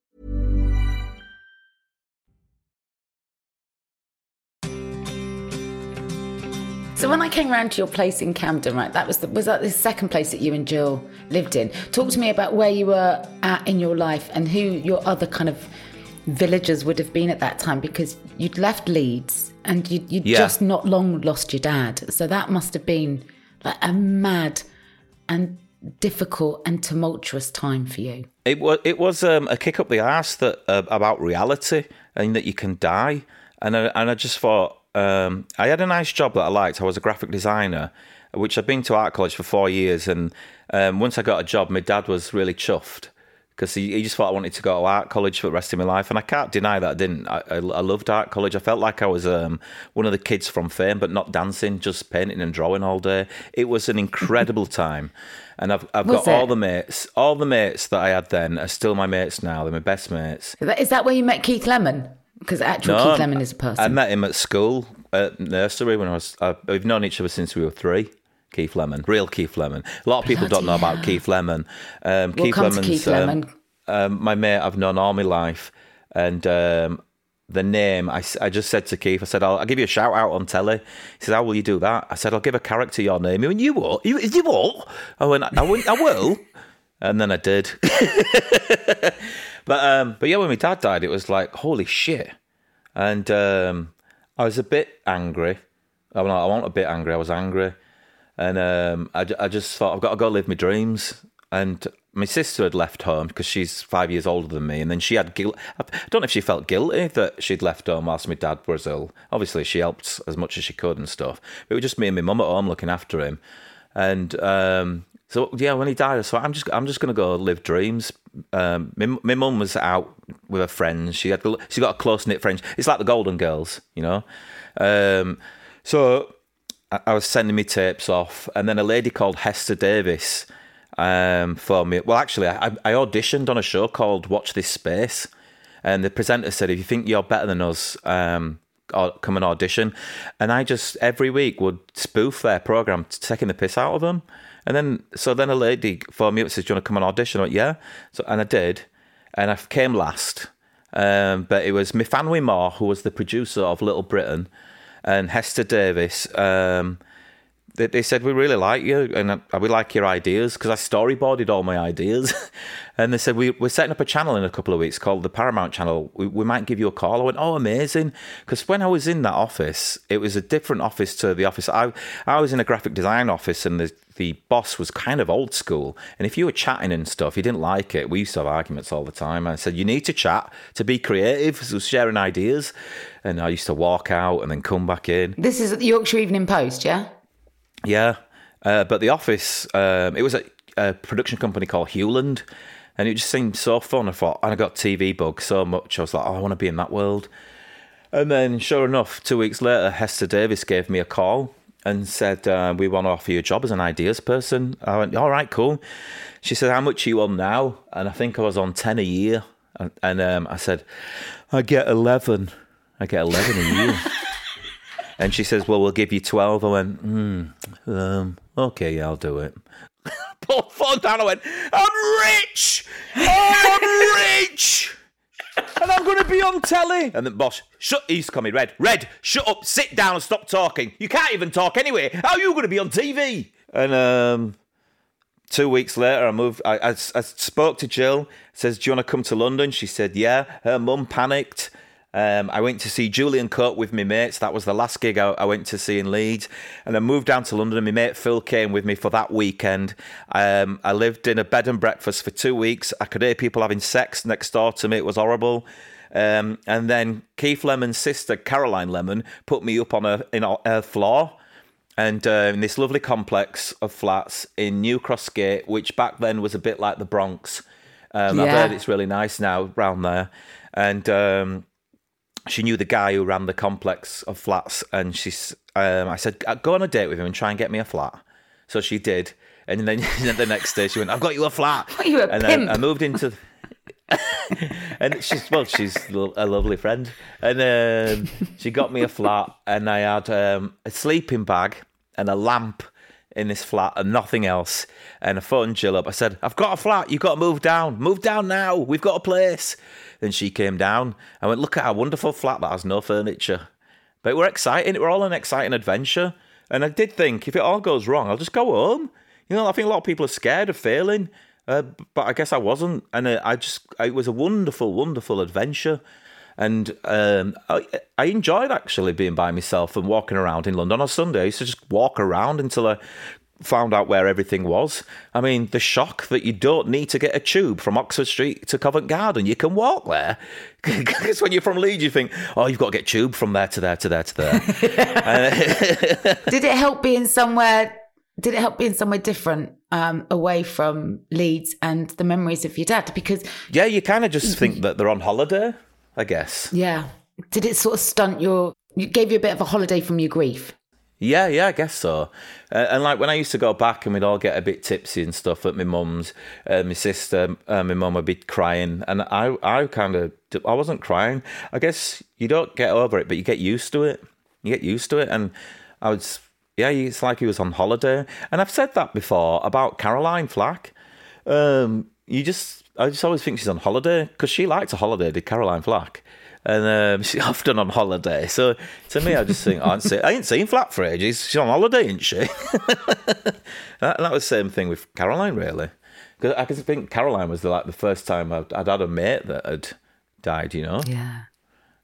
So when I came round to your place in Camden, right, that was the, was that the second place that you and Jill lived in. Talk to me about where you were at in your life and who your other kind of villagers would have been at that time, because you'd left Leeds and you'd, you'd yeah. just not long lost your dad. So that must have been like a mad and difficult and tumultuous time for you. It was, it was um, a kick up the arse that, uh, about reality and that you can die. And I, and I just thought, Um, I had a nice job that I liked. I was a graphic designer, which I'd been to art college for four years. And um, once I got a job, my dad was really chuffed because he, he just thought I wanted to go to art college for the rest of my life. And I can't deny that I didn't. I, I, I loved art college. I felt like I was um, one of the kids from Fearne, but not dancing, just painting and drawing all day. It was an incredible time. And I've, I've got it? all the mates, all the mates that I had then are still my mates now. They're my best mates. Is that where you met Keith Lemon? Because actual no, Keith Lemon is a person. I met him at school, at nursery, when I was. Uh, we've known each other since we were three. Keith Lemon, real Keith Lemon. A lot of Bloody people don't know hell. about Keith Lemon. Um, we'll Keith come Lemon's, to Keith um, Lemon. Um, my mate I've known all my life, and um, the name I, I just said to Keith, I said, I'll, I'll give you a shout out on telly. He said, how will you do that? I said, I'll give a character your name. He went, you what? You, you what? I went, I, went, I will. And then I did. But um, but yeah, when my dad died, it was like, holy shit. And um, I was a bit angry. I mean, I wasn't a bit angry. I was angry. And um, I, I just thought, I've got to go live my dreams. And my sister had left home because she's five years older than me. And then she had guilt. I don't know if she felt guilty that she'd left home whilst my dad was ill. Obviously, she helped as much as she could and stuff. But it was just me and my mum at home looking after him. And um, So yeah, when he died, I thought, I'm just I'm just gonna go live dreams. Um, my, my mum was out with her friends. She had she got a close knit friend. It's like the Golden Girls, you know. Um, so I, I was sending me tapes off, and then a lady called Hester Davis um, for me. Well, actually, I, I auditioned on a show called Watch This Space, and the presenter said, "If you think you're better than us, um, come and audition." And I just every week would spoof their program, taking the piss out of them. And then, so then a lady phoned me up and says, "Do you want to come and audition?" I went, "Yeah." So, and I did. And I came last. Um, but it was Mifanwi Moore, who was the producer of Little Britain, and Hester Davis. Um, they, they said, "We really like you and we like your ideas," because I storyboarded all my ideas. And they said, we, we're setting up a channel in a couple of weeks called the Paramount Channel. We, we might give you a call. I went, "Oh, amazing." Because when I was in that office, it was a different office to the office. I, I was in a graphic design office, and the The boss was kind of old school, and if you were chatting and stuff, he didn't like it. We used to have arguments all the time. I said, "You need to chat to be creative," so sharing ideas. And I used to walk out and then come back in. This is at the Yorkshire Evening Post, yeah? Yeah. Uh, but the office, um, it was a, a production company called Hewland, and it just seemed so fun. I thought, and I got T V bug so much. I was like, "Oh, I want to be in that world." And then, sure enough, two weeks later, Hester Davis gave me a call and said, uh, "We want to offer you a job as an ideas person." I went, "All right, cool." She said, "How much are you on now?" And I think I was on ten a year. And, and um, I said, I get eleven. I get eleven a year. And she says, "Well, we'll give you twelve. I went, mm, um, okay, yeah, I'll do it. Pulled the phone down. I went, "I'm rich. Oh, I'm rich. And I'm going to be on telly." And the boss, shut, he's coming, red, red, shut up, sit down and stop talking. You can't even talk anyway. How are you going to be on T V? And um, two weeks later, I moved, I, I, I spoke to Jill, says, "Do you want to come to London?" She said, "Yeah." Her mum panicked. Um, I went to see Julian Cope with my mates. That was the last gig I, I went to see in Leeds. And I moved down to London. My mate Phil came with me for that weekend. Um, I lived in a bed and breakfast for two weeks. I could hear people having sex next door to me. It was horrible. Um, and then Keith Lemon's sister, Caroline Lemon, put me up on her, in her floor. And uh, in this lovely complex of flats in New Crossgate, which back then was a bit like the Bronx. Um, yeah. I've heard it's really nice now round there. And... Um, she knew the guy who ran the complex of flats, and she's. Um, I said, "Go on a date with him and try and get me a flat." So she did, and then the next day she went, "I've got you a flat." What, you a and pimp? I, I moved into, and she's well, she's a lovely friend, and um, she got me a flat, and I had um, a sleeping bag and a lamp in this flat and nothing else. And I phoned Jill up. I said, "I've got a flat. You've got to move down. Move down now. We've got a place." Then she came down. I went, "Look at our wonderful flat that has no furniture." But we're exciting. We're all an exciting adventure. And I did think, if it all goes wrong, I'll just go home. You know, I think a lot of people are scared of failing. Uh, but I guess I wasn't. And uh, I just, it was a wonderful, wonderful adventure. And um, I, I enjoyed actually being by myself and walking around in London on a Sunday. I used to just walk around until I found out where everything was. I mean, the shock that you don't need to get a tube from Oxford Street to Covent Garden. You can walk there. Because when you're from Leeds, you think, oh, you've got to get tube from there to there to there to there. Did it help being somewhere... Did it help being somewhere different, um, away from Leeds and the memories of your dad? Because... Yeah, you kind of just think that they're on holiday, I guess. Yeah. Did it sort of stunt your... It gave you a bit of a holiday from your grief? Yeah, yeah, I guess so. Uh, and like when I used to go back and we'd all get a bit tipsy and stuff at my mum's, uh, my sister, uh, my mum would be crying. And I, I kind of... I wasn't crying. I guess you don't get over it, but you get used to it. You get used to it. And I was... Yeah, it's like he was on holiday. And I've said that before about Caroline Flack. Um, you just... I just always think she's on holiday because she liked a holiday, did Caroline Flack, and um, she's often on holiday. So to me, I just think, oh, I ain't seen Flack for ages. She's on holiday, isn't she? that, that was the same thing with Caroline, really. Because I think Caroline was the, like the first time I'd, I'd had a mate that had died. You know, yeah,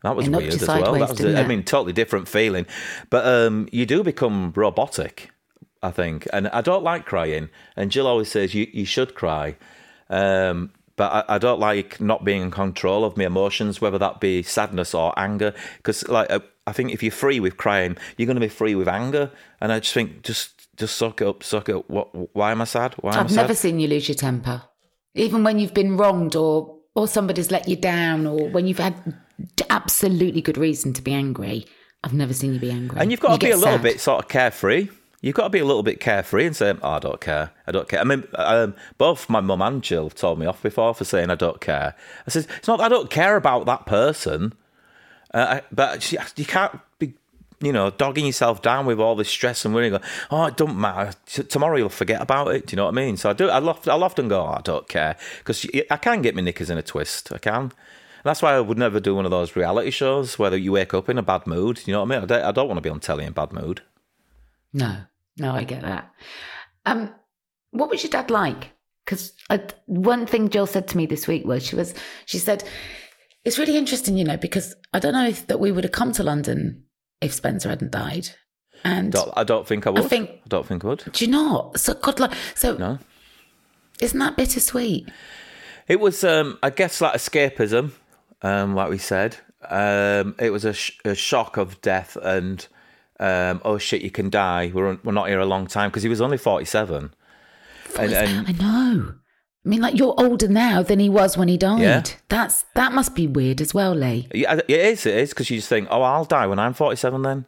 that was weird as well. That was a, I mean, totally different feeling. But um, you do become robotic, I think, and I don't like crying. And Jill always says you you should cry. Um, But I, I don't like not being in control of my emotions, whether that be sadness or anger. Because like I, I think if you're free with crying, you're going to be free with anger. And I just think just Just suck it up, suck it up. What, why am I sad? Why am I've I sad? I've never seen you lose your temper. Even when you've been wronged or, or somebody's let you down or when you've had absolutely good reason to be angry, I've never seen you be angry. And you've got you to be a little sad. bit sort of carefree. You've got to be a little bit carefree and say, oh, I don't care. I don't care. I mean, um, both my mum and Jill have told me off before for saying I don't care. I said, it's not that I don't care about that person, uh, but she, you can't be, you know, dogging yourself down with all this stress and worry and go, oh, it don't matter. T- tomorrow you'll forget about it. Do you know what I mean? So I do, I'll, I'll often go, oh, I don't care. Because I can get my knickers in a twist. I can. And that's why I would never do one of those reality shows where you wake up in a bad mood. Do you know what I mean? I don't, I don't want to be on telly in a bad mood. No, no, I get that. Um, what was your dad like? Because one thing Jill said to me this week was she was she said it's really interesting, you know, because I don't know if that we would have come to London if Spencer hadn't died. And don't, I don't think I would. I, think, I don't think I would. Do you not? So God, like, so no. Isn't that bittersweet? It was, um, I guess, like escapism, um, like we said. Um, it was a, sh- a shock of death and. Um, oh shit! You can die. We're we're not here a long time because he was only forty-seven. And, and I know. I mean, like you're older now than he was when he died. Yeah. That's that must be weird as well, Leigh. Yeah, it is. It is because you just think, oh, I'll die when I'm forty-seven then.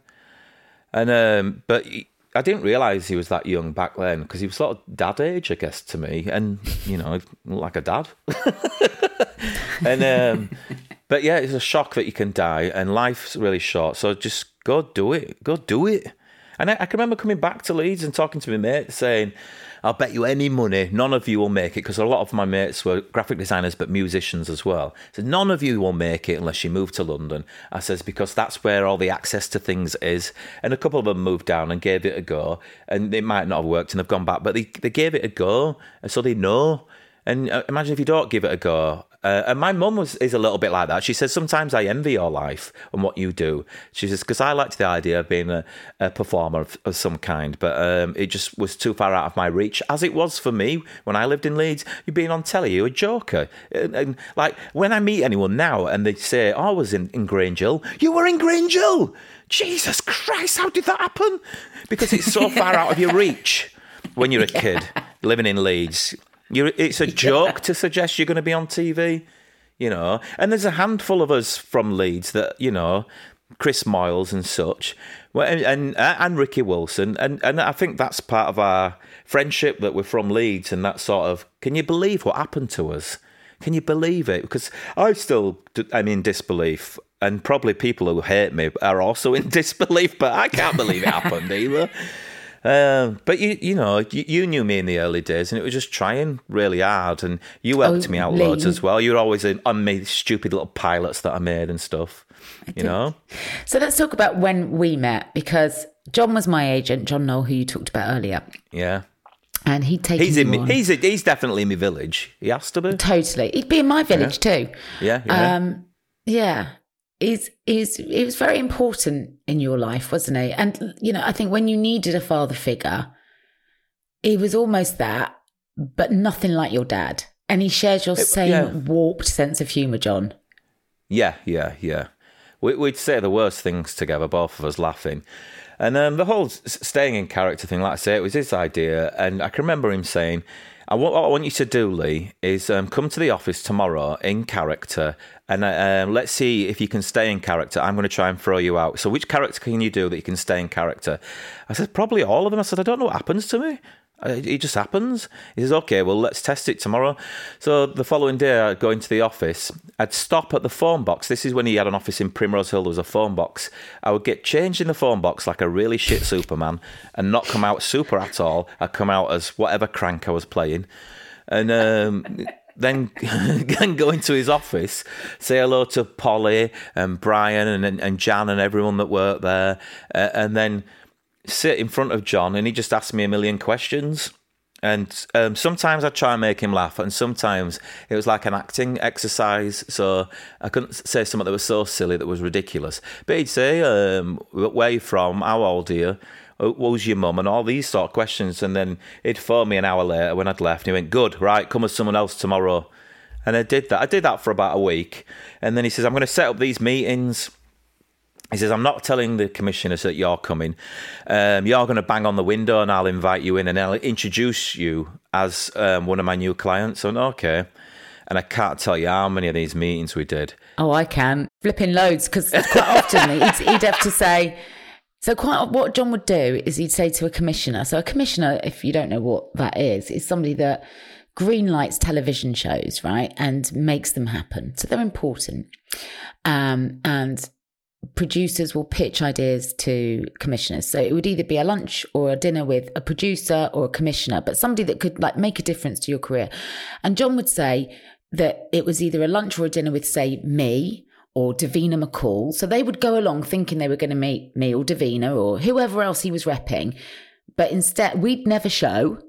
And um, but he, I didn't realise he was that young back then because he was sort of dad age, I guess, to me, and you know, like a dad. and um, but yeah, it's a shock that you can die, and life's really short, so just. Go do it. Go do it. And I, I can remember coming back to Leeds and talking to my mate saying, I'll bet you any money, none of you will make it. Because a lot of my mates were graphic designers, but musicians as well. So none of you will make it unless you move to London. I says, because that's where all the access to things is. And a couple of them moved down and gave it a go. And it might not have worked and they've gone back, but they, they gave it a go. And so they know. And imagine if you don't give it a go. Uh, and my mum was is a little bit like that. She says, sometimes I envy your life and what you do. She says, because I liked the idea of being a, a performer of, of some kind, but um, it just was too far out of my reach, as it was for me when I lived in Leeds. You're being on telly, you're a joker. And, and like when I meet anyone now and they say, oh, I was in, in Grange Hill. You were in Grange Hill? Jesus Christ, how did that happen? Because it's so far out of your reach when you're a kid living in Leeds. You're, it's a joke yeah. to suggest you're going to be on T V, you know. And there's a handful of us from Leeds that, you know, Chris Moyles and such, and and, and Ricky Wilson. And, and I think that's part of our friendship that we're from Leeds and that sort of, can you believe what happened to us? Can you believe it? Because I still am in disbelief. And probably people who hate me are also in disbelief, but I can't believe it happened either. Um, but you you know you, you knew me in the early days and it was just trying really hard and you helped oh, me out Leigh. Loads as well. You were always in, on me stupid little pilots that I made and stuff, I you did. know. So let's talk about when we met because John was my agent, John Noel, who you talked about earlier. Yeah. And he'd taken he's in me, he's, a, he's definitely in my village. He has to be. Totally. He'd be in my village yeah. too. Yeah. Yeah. Um, yeah. Is is it was very important in your life, wasn't he? And you know, I think when you needed a father figure, he was almost that, but nothing like your dad. And he shares your it, same yeah. warped sense of humour, John. Yeah, yeah, yeah. We, we'd say the worst things together, both of us laughing. And um, the whole staying in character thing, like I say, it was his idea. And I can remember him saying, I, what I want you to do, Leigh, is um, come to the office tomorrow in character and uh, um, let's see if you can stay in character. I'm going to try and throw you out. So which character can you do that you can stay in character? I said, probably all of them. I said, I don't know what happens to me. It just happens. He says, okay, well, let's test it tomorrow. So the following day, I'd go into the office. I'd stop at the phone box. This is when he had an office in Primrose Hill. There was a phone box. I would get changed in the phone box like a really shit Superman and not come out super at all. I'd come out as whatever crank I was playing. And um, then, then go into his office, say hello to Polly and Brian and, and, and Jan and everyone that worked there. Uh, and then... sit in front of John and he just asked me a million questions and um, sometimes I'd try and make him laugh and sometimes it was like an acting exercise, so I couldn't say something that was so silly that was ridiculous, but he'd say um, where are you from, how old are you, what was your mum, and all these sort of questions. And then he'd phone me an hour later when I'd left and he went, good, right, come with someone else tomorrow. And I did that I did that for about a week and then he says, I'm going to set up these meetings. He says, I'm not telling the commissioners that you're coming. Um, you're going to bang on the window and I'll invite you in and I'll introduce you as um, one of my new clients. I'm okay. And I can't tell you how many of these meetings we did. Oh, I can. Flipping loads, because quite often he'd, he'd have to say... So quite what John would do is he'd say to a commissioner, so a commissioner, if you don't know what that is, is somebody that greenlights television shows, right, and makes them happen. So they're important. Um, and producers will pitch ideas to commissioners. So it would either be a lunch or a dinner with a producer or a commissioner, but somebody that could like make a difference to your career. And John would say that it was either a lunch or a dinner with, say, me, or Davina McCall. So they would go along thinking they were going to meet me or Davina or whoever else he was repping. But instead, we'd never show.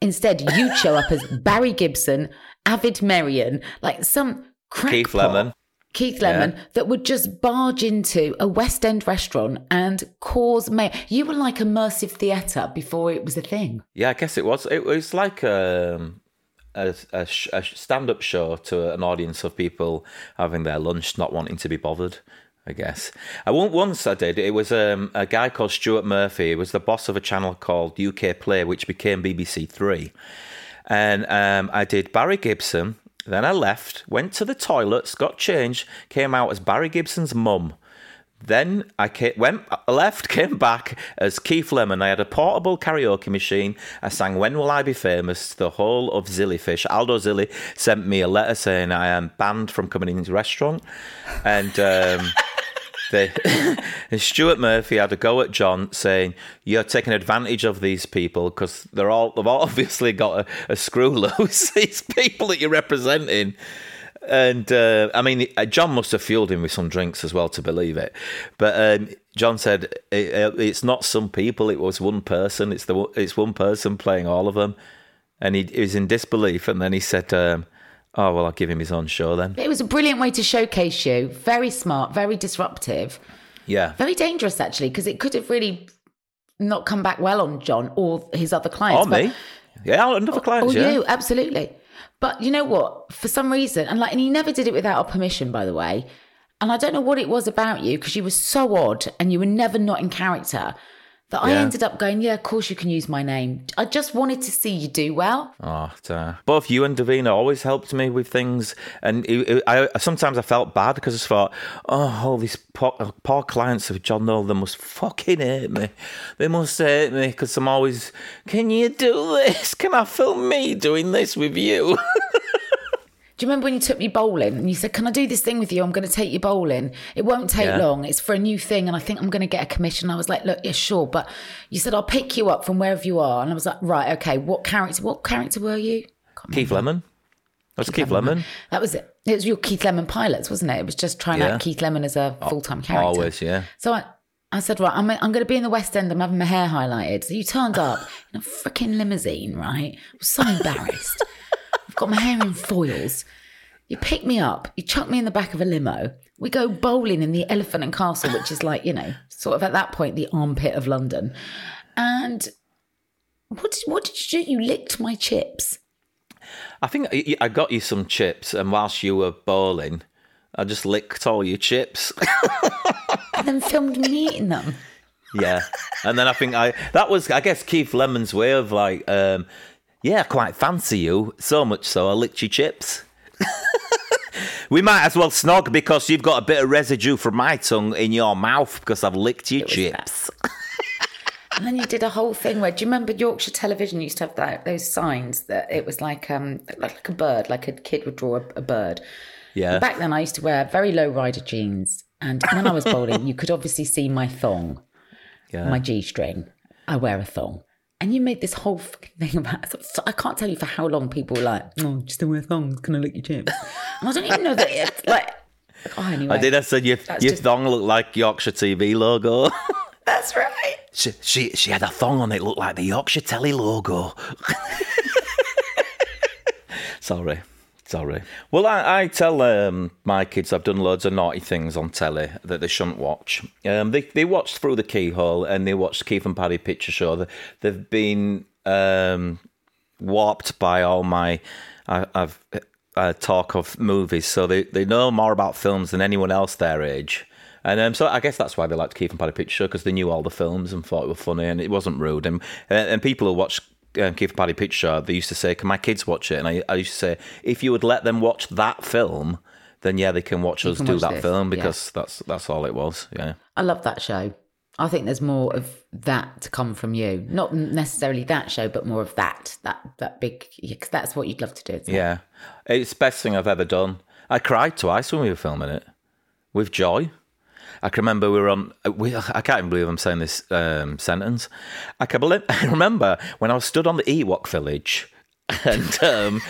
Instead, you'd show up as Barry Gibson, Avid Merrion, like some crackpot. Keith Lemon. Keith Lemon, yeah. That would just barge into a West End restaurant and cause mayhem. You were like immersive theatre before it was a thing. Yeah, I guess it was. It was like... Um... A, a, a stand-up show to an audience of people having their lunch, not wanting to be bothered, I guess. I Once I did, it was um, a guy called Stuart Murphy. He was the boss of a channel called U K Play, which became B B C Three. And um, I did Barry Gibson, then I left, went to the toilets, got changed, came out as Barry Gibson's mum. Then I came, went left, came back as Keith Lemon. I had a portable karaoke machine. I sang When Will I Be Famous? The whole of Zillyfish. Aldo Zilly sent me a letter saying I am banned from coming in his restaurant. And um, they, and Stuart Murphy had a go at John saying, you're taking advantage of these people because they're all, they've all obviously got a, a screw loose. These people that you're representing. And, uh, I mean, John must have fueled him with some drinks as well to believe it. But um, John said, it, it's not some people, it was one person. It's the it's one person playing all of them. And he, he was in disbelief. And then he said, um, oh, well, I'll give him his own show then. It was a brilliant way to showcase you. Very smart, very disruptive. Yeah. Very dangerous, actually, because it could have really not come back well on John or his other clients. Or but, me. Yeah, another clients, or yeah. Or you, absolutely. But you know what? For some reason, and like, and he never did it without our permission, by the way. And I don't know what it was about you because you were so odd and you were never not in character that yeah. I ended up going, yeah, of course you can use my name. I just wanted to see you do well. Oh, dear. Both you and Davina always helped me with things. And it, it, I sometimes I felt bad because I just thought, oh, all these poor, poor clients of John Noel, they must fucking hate me. They must hate me because I'm always, can you do this? Can I film me doing this with you? Do you remember when you took me bowling and you said, can I do this thing with you? I'm going to take you bowling. It won't take yeah. long. It's for a new thing. And I think I'm going to get a commission. I was like, look, yeah, sure. But you said, I'll pick you up from wherever you are. And I was like, right, okay. What character, what character were you? Keith Lemon. That was Keith, Keith Lemon. Lemon. That was it. It was your Keith Lemon pilots, wasn't it? It was just trying yeah. out Keith Lemon as a full-time character. Always, yeah. So I, I said, right, I'm, I'm going to be in the West End. I'm having my hair highlighted. So you turned up in a freaking limousine, right? I was so embarrassed. I've got my hair in foils. You pick me up. You chuck me in the back of a limo. We go bowling in the Elephant and Castle, which is like, you know, sort of at that point, the armpit of London. And what did, what did you do? You licked my chips. I think I got you some chips. And whilst you were bowling, I just licked all your chips. And then filmed me eating them. Yeah. And then I think I, that was, I guess, Keith Lemon's way of like, um, yeah, I quite fancy you, so much so I licked your chips. We might as well snog because you've got a bit of residue from my tongue in your mouth because I've licked your chips. And then you did a whole thing where, do you remember Yorkshire Television used to have that, those signs that it was like um like, like a bird, like a kid would draw a, a bird. Yeah. And back then I used to wear very low rider jeans and when I was bowling you could obviously see my thong, yeah. my G-string. I wear a thong. And you made this whole fucking thing about it. So I can't tell you for how long people were like, oh, just don't wear thongs. Can I lick your chips? And I don't even know that it's like... Oh, anyway. I did. I said your, your just... thong looked like Yorkshire T V logo. That's right. She, she she had a thong on it looked like the Yorkshire Telly logo. Sorry. Sorry. Well, I, I tell um, my kids I've done loads of naughty things on telly that they shouldn't watch. Um, they they watched Through the Keyhole and they watched Keith and Paddy Picture Show. They, they've been um, warped by all my I, I've uh, talk of movies, so they, they know more about films than anyone else their age. And um, so I guess that's why they liked Keith and Paddy Picture Show, because they knew all the films and thought it were funny and it wasn't rude. And and people who watched um, Keith and Paddy Picture Show, they used to say, can my kids watch it? And I, I used to say, if you would let them watch that film, then yeah, they can watch you us can do watch that this. film, because yeah. that's that's all it was. Yeah, I love that show. I think there's more of that to come from you. Not necessarily that show, but more of that, that, that big, because that's what you'd love to do. Isn't yeah. it? It's the best thing I've ever done. I cried twice when we were filming it with joy. I can remember we were on, we, I can't even believe I'm saying this um, sentence. I can believe, I remember when I was stood on the Ewok village and um,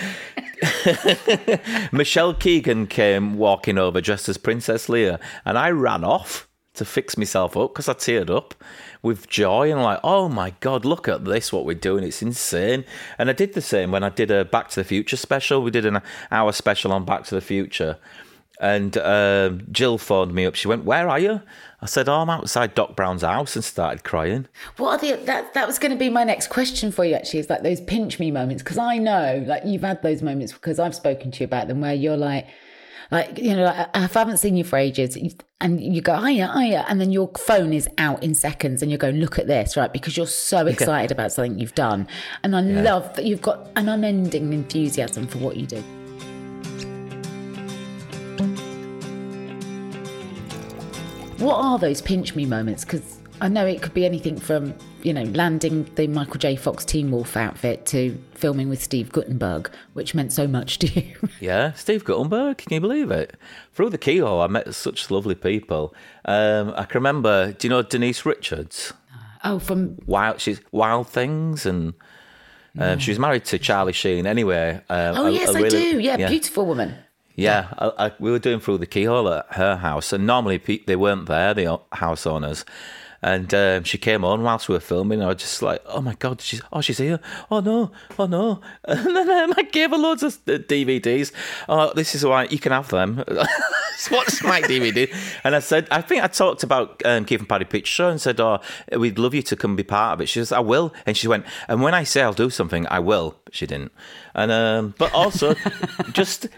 Michelle Keegan came walking over dressed as Princess Leia, and I ran off to fix myself up because I teared up with joy and like, oh my God, look at this, what we're doing, it's insane. And I did the same when I did a Back to the Future special. We did an hour special on Back to the Future, and uh, Jill phoned me up. She went, where are you? I said, oh, I'm outside Doc Brown's house, and started crying. What are the, that, that was going to be my next question for you, actually, is like those pinch me moments, because I know like you've had those moments, because I've spoken to you about them, where you're like, Like, you know, like, I haven't seen you for ages, and you go, hiya, hiya, and then your phone is out in seconds and you're going, look at this, right? Because you're so excited about something you've done. And I yeah. love that you've got an unending enthusiasm for what you do. What are those pinch me moments? Because I know it could be anything from, you know, landing the Michael J. Fox Teen Wolf outfit to filming with Steve Guttenberg, which meant so much to you. Yeah, Steve Guttenberg, can you believe it? Through the Keyhole, I met such lovely people. Um, I can remember, do you know Denise Richards? Oh, from... Wild, she's Wild Things, and um, yeah. she was married to Charlie Sheen anyway. Um, oh, I, yes, I, really, I do. Yeah, yeah, beautiful woman. Yeah, yeah. I, I, we were doing Through the Keyhole at her house, and normally pe- they weren't there, the house owners. And um, she came on whilst we were filming, and I was just like, oh my God, she's oh, she's here. Oh no, oh no. And then um, I gave her loads of D V Ds. Oh, this is why you can have them. What's my D V D? And I said, I think I talked about um, Keith and Paddy Picture Show and said, oh, we'd love you to come be part of it. She says, I will. And she went, and when I say I'll do something, I will. She didn't. And um, but also, just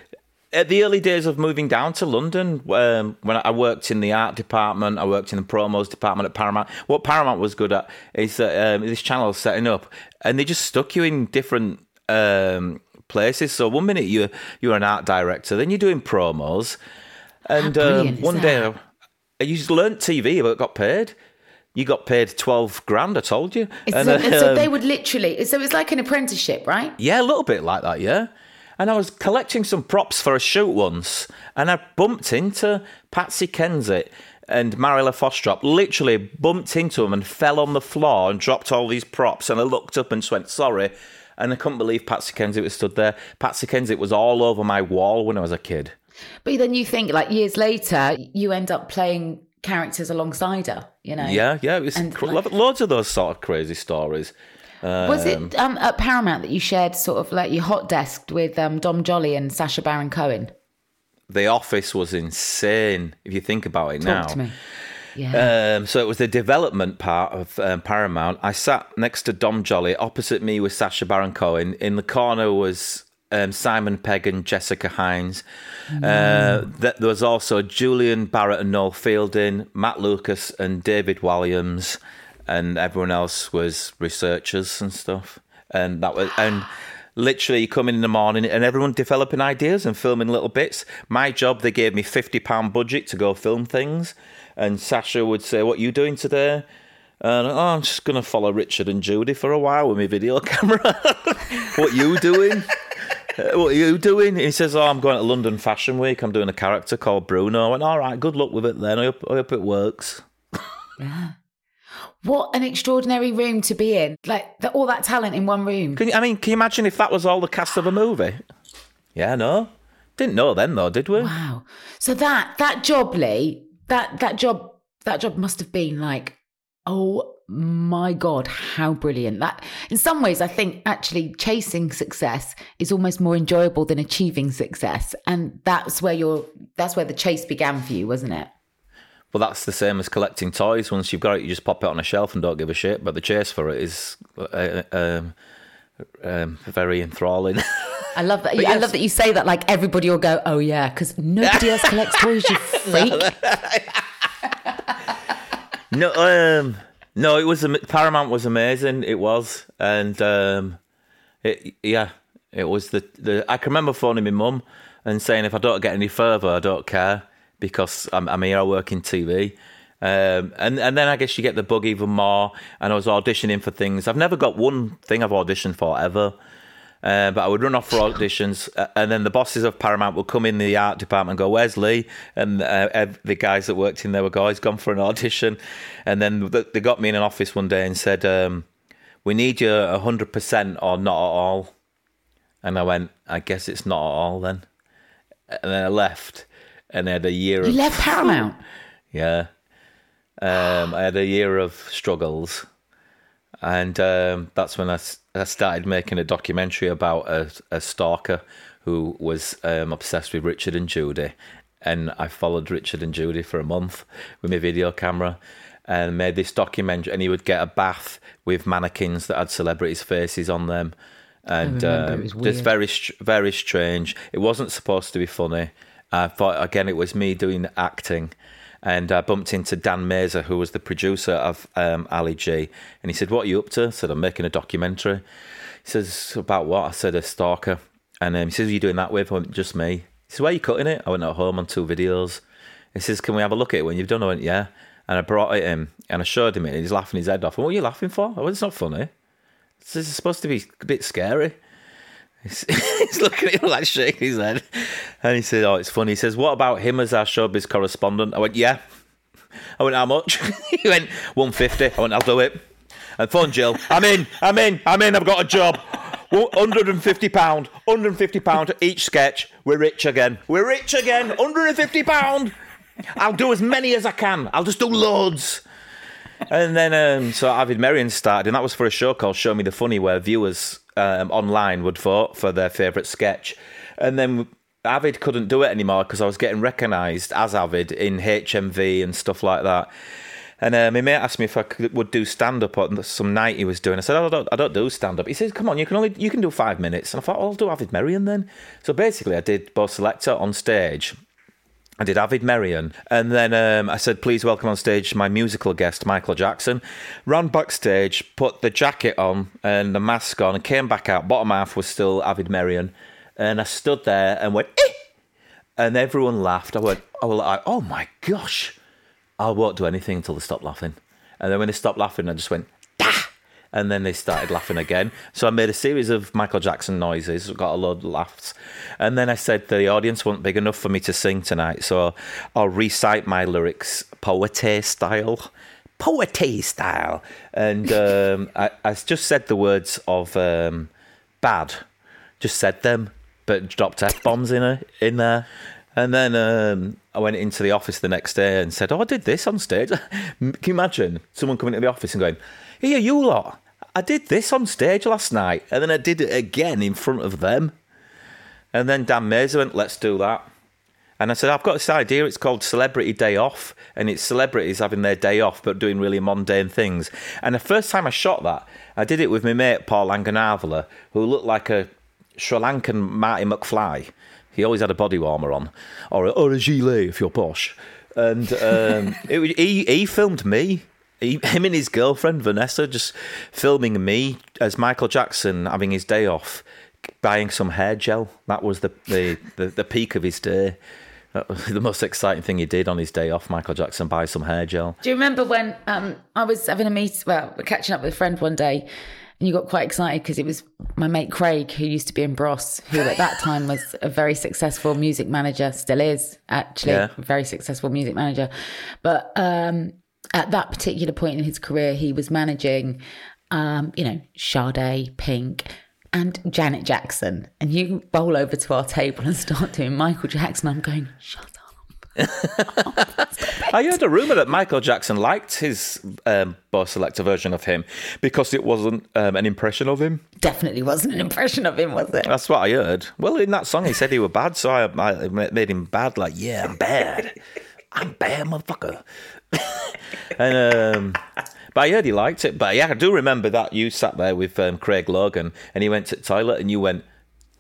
at the early days of moving down to London, um, when I worked in the art department, I worked in the promos department at Paramount. What Paramount was good at is that um, this channel was setting up, and they just stuck you in different um, places. So one minute you you're an art director, then you're doing promos, and um, one day you just learnt T V but got paid. You got paid twelve grand, I told you. And, so, um, so they would literally. So it's like an apprenticeship, right? Yeah, a little bit like that. Yeah. And I was collecting some props for a shoot once, and I bumped into Patsy Kensit and Marilla Fostrop, literally bumped into them and fell on the floor and dropped all these props. And I looked up and just went, sorry. And I couldn't believe Patsy Kensit was stood there. Patsy Kensit was all over my wall when I was a kid. But then you think, like, years later, you end up playing characters alongside her, you know? Yeah, yeah. It was and, cr- like- loads of those sort of crazy stories. Um, was it um, at Paramount that you shared sort of like your hot desk with um, Dom Jolly and Sacha Baron Cohen? The Office was insane, if you think about it. Talk now. To me. Yeah. Um, so it was the development part of um, Paramount. I sat next to Dom Jolly. Opposite me was Sacha Baron Cohen. In the corner was um, Simon Pegg and Jessica Hines. No. Uh, th- there was also Julian Barrett and Noel Fielding, Matt Lucas and David Walliams. And everyone else was researchers and stuff. And that was, and literally you come in in the morning and everyone developing ideas and filming little bits. My job, they gave me fifty pound budget to go film things. And Sacha would say, what are you doing today? And oh, I'm just going to follow Richard and Judy for a while with my video camera. What are you doing? What are you doing? He says, oh, I'm going to London Fashion Week. I'm doing a character called Bruno. I went, all right, good luck with it then. I hope, I hope it works. Yeah. What an extraordinary room to be in. Like, the, all that talent in one room. Can you, I mean, can you imagine if that was all the cast of a movie? Yeah, no. Didn't know then, though, did we? Wow. So that that job, Leigh, that, that, job, that job must have been like, oh, my God, how brilliant. That, in some ways, I think actually chasing success is almost more enjoyable than achieving success. And that's where your that's where the chase began for you, wasn't it? Well, that's the same as collecting toys. Once you've got it, you just pop it on a shelf and don't give a shit. But the chase for it is uh, um, um, very enthralling. I love that. Yes. I love that you say that. Like everybody will go, "Oh yeah," because nobody else collects toys. You freak. No, um, no, it was Paramount was amazing. It was, and um, it yeah, it was the, the I can remember phoning my mum and saying, if I don't get any further, I don't care, because I'm, I'm here, I work in T V. Um, and, and then I guess you get the bug even more, and I was auditioning for things. I've never got one thing I've auditioned for ever, uh, but I would run off for auditions, and then the bosses of Paramount would come in the art department and go, where's Leigh? And uh, the guys that worked in there would go, he's gone for an audition. And then they got me in an office one day and said, um, we need you one hundred percent or not at all. And I went, I guess it's not at all then. And then I left, and I had a year you of... You left Paramount? Yeah. Um, I had a year of struggles, and um, that's when I, I started making a documentary about a, a stalker who was um, obsessed with Richard and Judy, and I followed Richard and Judy for a month with my video camera and made this documentary, and he would get a bath with mannequins that had celebrities' faces on them, and um, it was very, very strange. It wasn't supposed to be funny. I thought, again, it was me doing acting. And I bumped into Dan Mazer, who was the producer of um, Ali G. And he said, what are you up to? I said, I'm making a documentary. He says, about what? I said, a stalker. And um, he says, who are you doing that with? I went, just me. He says, where are you cutting it? I went, at home on two videos. He says, can we have a look at it when you've done? I went, yeah. And I brought it in and I showed him it, and he's laughing his head off. I went, what are you laughing for? I went, it's not funny. This is supposed to be a bit scary. He's looking at him like shaking his head, and he said, oh, it's funny. He says, what about him as our showbiz correspondent? I went, yeah. I went, how much? He went, one hundred fifty. I went, I'll do it. And phone Jill, I'm in, I'm in, I'm in, I've got a job. one hundred fifty pounds, one hundred fifty pounds each sketch. We're rich again. We're rich again, one hundred fifty pounds. I'll do as many as I can. I'll just do loads. And then, um, so Avid Merrion started, and that was for a show called Show Me the Funny, where viewers um, online would vote for their favourite sketch. And then Avid couldn't do it anymore because I was getting recognised as Avid in H M V and stuff like that. And uh, my mate asked me if I could, would do stand-up on some night he was doing. I said, oh, I don't, I don't do stand-up. He said, come on, you can only you can do five minutes. And I thought, oh, I'll do Avid Merrion then. So basically, I did Bo' Selecta on stage. I did Avid Merrion, and then um, I said, please welcome on stage my musical guest, Michael Jackson. Ran backstage, put the jacket on and the mask on, and came back out. Bottom half was still Avid Merrion. And I stood there and went, eh! And everyone laughed. I went, I was like, oh my gosh, I won't do anything until they stop laughing. And then when they stopped laughing, I just went, dah! And then they started laughing again. So I made a series of Michael Jackson noises, got a load of laughs. And then I said, the audience wasn't big enough for me to sing tonight, so I'll recite my lyrics poetry style. Poetry style. And um, I, I just said the words of um, bad, just said them, but dropped F-bombs in, a, in there. And then um, I went into the office the next day and said, oh, I did this on stage. Can you imagine someone coming to the office and going, here, you lot, I did this on stage last night, and then I did it again in front of them. And then Dan Mazer went, let's do that. And I said, I've got this idea, it's called Celebrity Day Off, and it's celebrities having their day off but doing really mundane things. And the first time I shot that, I did it with my mate Paul Langanavila, who looked like a Sri Lankan Marty McFly. He always had a body warmer on, or a, or a gilet if you're posh. And um, it, he, he filmed me. He, him and his girlfriend, Vanessa, just filming me as Michael Jackson having his day off, buying some hair gel. That was the, the, the, the peak of his day. That was the most exciting thing he did on his day off, Michael Jackson, buy some hair gel. Do you remember when um, I was having a meet, well, we're catching up with a friend one day, and you got quite excited because it was my mate Craig, who used to be in Bros, who at that time was a very successful music manager, still is, actually, yeah. A very successful music manager. But... um at that particular point in his career, he was managing, um, you know, Sade, Pink, and Janet Jackson. And you bowl over to our table and start doing Michael Jackson. I'm going, shut up. I heard a rumour that Michael Jackson liked his um, Bo' Selecta version of him because it wasn't um, an impression of him. Definitely wasn't an impression of him, was it? That's what I heard. Well, in that song, he said he was bad, so I, I made him bad. Like, yeah, I'm bad. I'm bad, motherfucker. and um, but I heard he liked it. But yeah, I do remember that you sat there with um, Craig Logan, and he went to the toilet, and you went,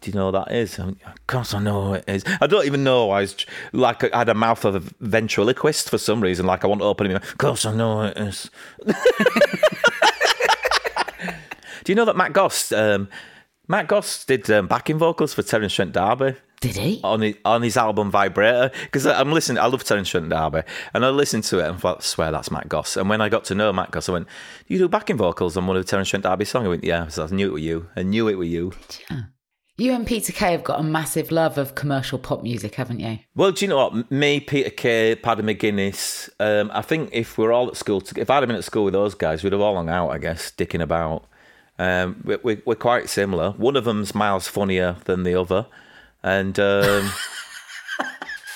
do you know what that is? I mean, of course I know who it is. I don't even know. I was like, I had a mouth of a ventriloquist for some reason. Like I want to open it. Of course I know who it is. Do you know that Matt Goss, um, Matt Goss did um, backing vocals for Terence Trent D'Arby? Did he? On his, on his album Vibrator. Because I'm listening, I love Terence Trent D'Arby. And I listened to it and I thought, I swear that's Matt Goss. And when I got to know Matt Goss, I went, do you do backing vocals on one of Terence Trent D'Arby's songs? I went, yeah. So I knew it were you. I knew it were you. Did you? You and Peter Kay have got a massive love of commercial pop music, haven't you? Well, do you know what? Me, Peter Kay, Paddy McGuinness. Um, I think if we we're all at school, to, if I'd have been at school with those guys, we'd have all hung out, I guess, dicking about. Um, we, we, we're quite similar. One of them's miles funnier than the other, and um,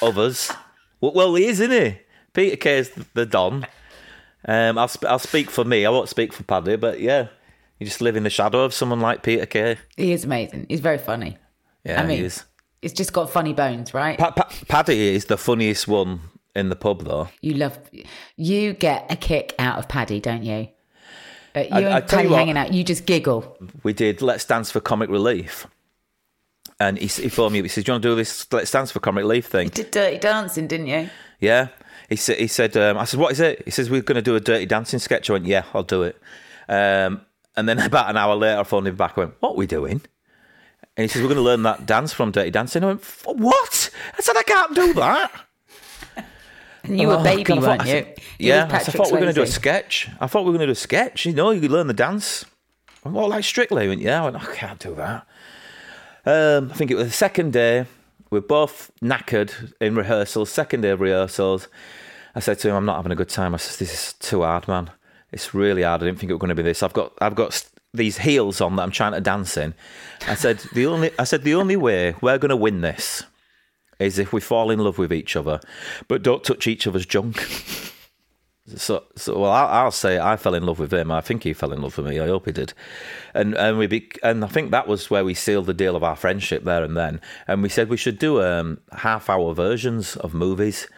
others. Well, well, he is, isn't he? Peter Kay's the Don. Um, I'll sp- I'll speak for me. I won't speak for Paddy, but yeah. You just live in the shadow of someone like Peter Kay. He is amazing. He's very funny. Yeah, I mean, he is. He's just got funny bones, right? Pa- pa- Paddy is the funniest one in the pub, though. You love... You get a kick out of Paddy, don't you? Uh, you I, and I Paddy hanging out, you just giggle. We did Let's Dance for Comic Relief. And he, he phoned me up. He said, do you want to do this Let's Dance for Comic Relief thing? You did Dirty Dancing, didn't you? Yeah. He, sa- he said... Um, I said, what is it? He says, we're going to do a Dirty Dancing sketch. I went, yeah, I'll do it. Um... And then about an hour later, I phoned him back. I went, what are we doing? And he says, we're going to learn that dance from Dirty Dancing. I went, what? I said, I can't do that. And you were oh, baby, God, weren't you? Said, yeah, I, said, I thought we were going to do a sketch. I thought we were going to do a sketch. You know, you could learn the dance. I'm all like, Strictly. I went, yeah, I, went, I can't do that. Um, I think it was the second day. We're both knackered in rehearsals, second day of rehearsals. I said to him, I'm not having a good time. I said, this is too hard, man. It's really hard. I didn't think it was going to be this. I've got, I've got these heels on that I'm trying to dance in. I said the only, I said the only way we're going to win this is if we fall in love with each other, but don't touch each other's junk. So, so well, I'll, I'll say I fell in love with him. I think he fell in love with me. I hope he did. And and we be, and I think that was where we sealed the deal of our friendship there and then. And we said we should do um, half-hour versions of movies.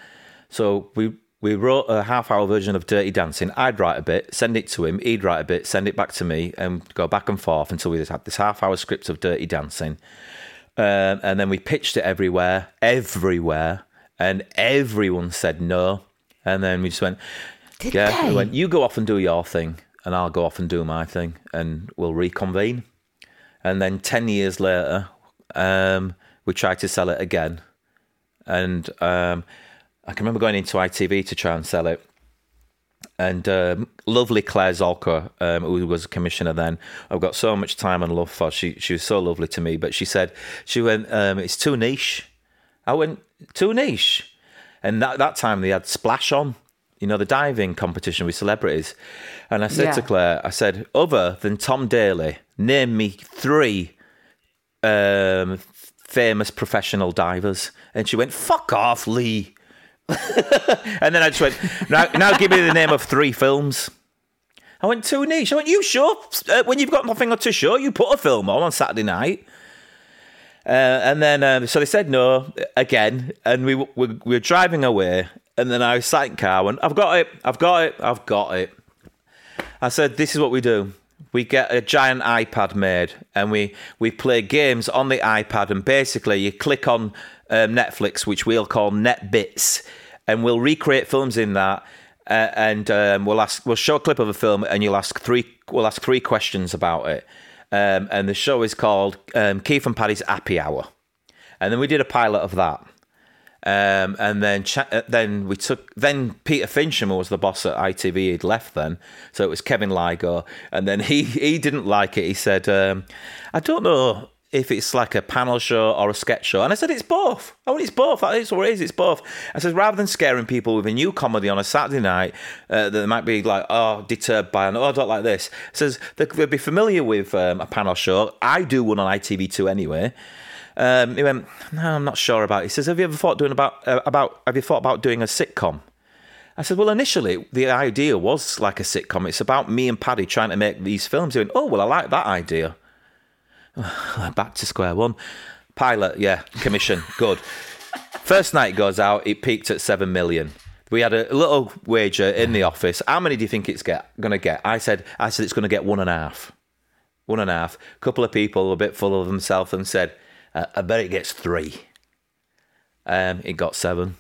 So we. We wrote a half-hour version of Dirty Dancing. I'd write a bit, send it to him. He'd write a bit, send it back to me, and go back and forth until we just had this half-hour script of Dirty Dancing. Um, and then we pitched it everywhere, everywhere, and everyone said no. And then we just went, Did yeah, we went, you go off and do your thing, and I'll go off and do my thing, and we'll reconvene. And then ten years later, um, we tried to sell it again. And... Um, I can remember going into I T V to try and sell it. And um, lovely Claire Zolka, um, who was a commissioner then, I've got so much time and love for. She she was so lovely to me. But she said, she went, um, it's too niche. I went, too niche? And that, that time they had Splash on, you know, the diving competition with celebrities. And I said yeah. to Claire, I said, other than Tom Daley, name me three um, famous professional divers. And she went, fuck off, Leigh. And then I just went, now, now give me the name of three films. I went, too niche. I went, you sure? Uh, when you've got nothing to show, you put a film on on Saturday night. Uh, and then, um, so they said no again. And we, we, we were driving away. And then I was sat in car, went, I've got it, I've got it, I've got it. I said, this is what we do. We get a giant iPad made and we, we play games on the iPad. And basically you click on um, Netflix, which we'll call NetBits. And we'll recreate films in that, uh, and um, we'll ask. We'll show a clip of a film, and you'll ask three. We'll ask three questions about it. Um, and the show is called um, Keith and Paddy's Happy Hour. And then we did a pilot of that. Um, and then cha- then we took. Then Peter Fincham was the boss at I T V. He'd left then, so it was Kevin Ligo. And then he he didn't like it. He said, um, "I don't know if it's like a panel show or a sketch show." And I said, it's both. I mean, it's both. That is what it is. It's both. I said, rather than scaring people with a new comedy on a Saturday night uh, that they might be like, oh, deterred by, and oh, I don't like this. I says, they'll be familiar with um, a panel show. I do one on I T V two anyway. Um, he went, no, I'm not sure about it. He says, have you ever thought doing about, uh, about, have you thought about doing a sitcom? I said, well, initially, the idea was like a sitcom. It's about me and Paddy trying to make these films. He went, oh, well, I like that idea. Back to square one. Pilot, yeah, commission, good. First night goes out, it peaked at seven million. We had a little wager in the office. How many do you think it's get, gonna get? I said, I said it's gonna get one and a half. One and a half. Couple of people a bit full of themselves and said, Uh, I bet it gets three. Um, it got seven.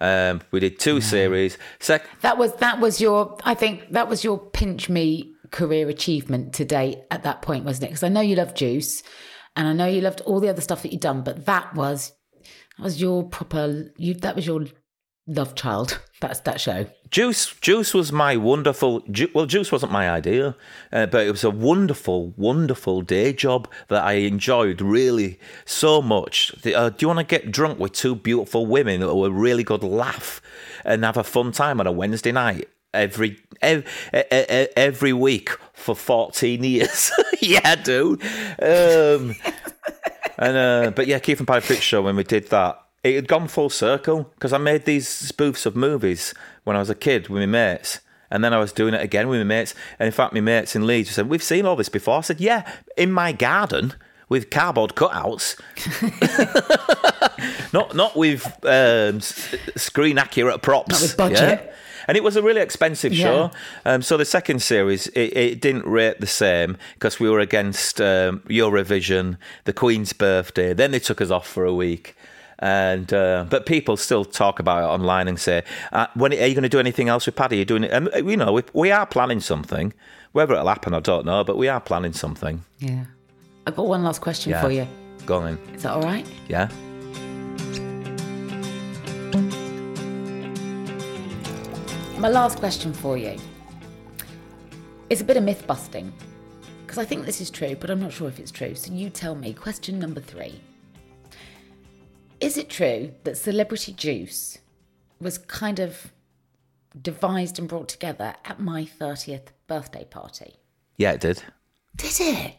Um, we did two series. Sec- that was that was your. I think that was your pinch me career achievement to date. At that point, wasn't it? Because I know you loved Juice, and I know you loved all the other stuff that you'd done, but that was that was your proper. You that was your love child. That's that show. Juice. Juice was my wonderful. Ju- well, Juice wasn't my idea, uh, but it was a wonderful, wonderful day job that I enjoyed really so much. The, uh, do you want to get drunk with two beautiful women or a really good laugh and have a fun time on a Wednesday night every every, every week for fourteen years? Yeah, dude. Um, and uh, but yeah, Keith and Paddy Picture Show, when we did that. It had gone full circle because I made these spoofs of movies when I was a kid with my mates, and then I was doing it again with my mates. And in fact, my mates in Leeds said, "We've seen all this before." I said, "Yeah, in my garden with cardboard cutouts, not not with um, screen accurate props, not with budget." Yeah? And it was a really expensive yeah. show. Um, so the second series, it, it didn't rate the same because we were against um, Eurovision, the Queen's birthday. Then they took us off for a week. And uh, but people still talk about it online and say, uh, "When are you going to do anything else with Paddy? Are you doing it?" Um, you know, we, we are planning something. Whether it'll happen, I don't know, but we are planning something. Yeah, I've got one last question yeah. for you. Go on. Is that all right? Yeah. My last question for you is a bit of myth busting because I think this is true, but I'm not sure if it's true. So you tell me. Question number three. Is it true that Celebrity Juice was kind of devised and brought together at my thirtieth birthday party? Yeah, it did. Did it?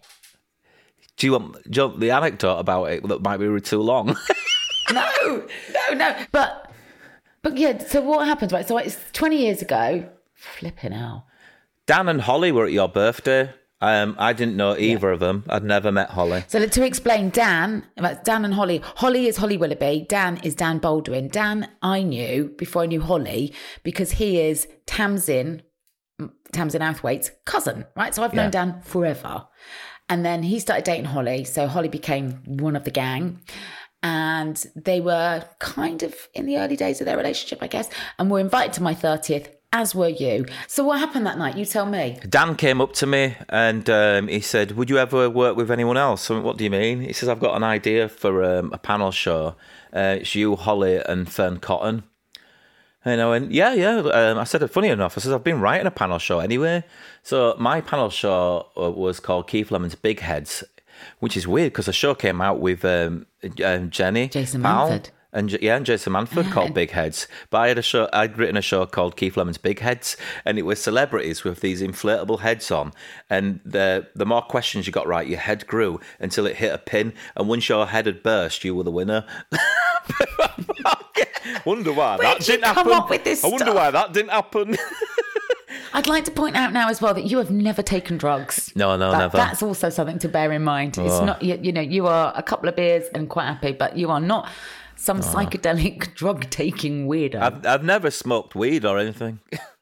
Do you want, do you want the anecdote about it that might be too long? no, no, no. But, but yeah, so what happened, right? So it's twenty years ago. Flipping hell. Dan and Holly were at your birthday. Um, I didn't know either yeah. of them. I'd never met Holly. So to explain, Dan, Dan and Holly. Holly is Holly Willoughby. Dan is Dan Baldwin. Dan, I knew before I knew Holly because he is Tamsin, Tamsin Outhwaite's cousin, right? So I've yeah. known Dan forever. And then he started dating Holly. So Holly became one of the gang. And they were kind of in the early days of their relationship, I guess, and were invited to my thirtieth. As were you. So what happened that night? You tell me. Dan came up to me and um, he said, "Would you ever work with anyone else?" I went, "What do you mean?" He says, "I've got an idea for um, a panel show. Uh, it's you, Holly, and Fearne Cotton." And I went, "Yeah, yeah." Um, I said, "Funny enough," I said, "I've been writing a panel show anyway." So my panel show was called Keith Lemon's Big Heads, which is weird because the show came out with um, um, Jenny, Jason Powell, Manford. And yeah, and Jason Manford yeah. called Big Heads. But I had a show, I'd written a show called Keith Lemon's Big Heads, and it was celebrities with these inflatable heads on. And the the more questions you got right, your head grew until it hit a pin. And once your head had burst, you were the winner. Wonder why Where that did didn't you come happen. Up with this I wonder stuff? Why that didn't happen. I'd like to point out now as well that you have never taken drugs. No, no, that, never. That's also something to bear in mind. Oh. It's not you, you know you are a couple of beers and quite happy, but you are not. Some oh. psychedelic drug-taking weirdo. I've, I've never smoked weed or anything.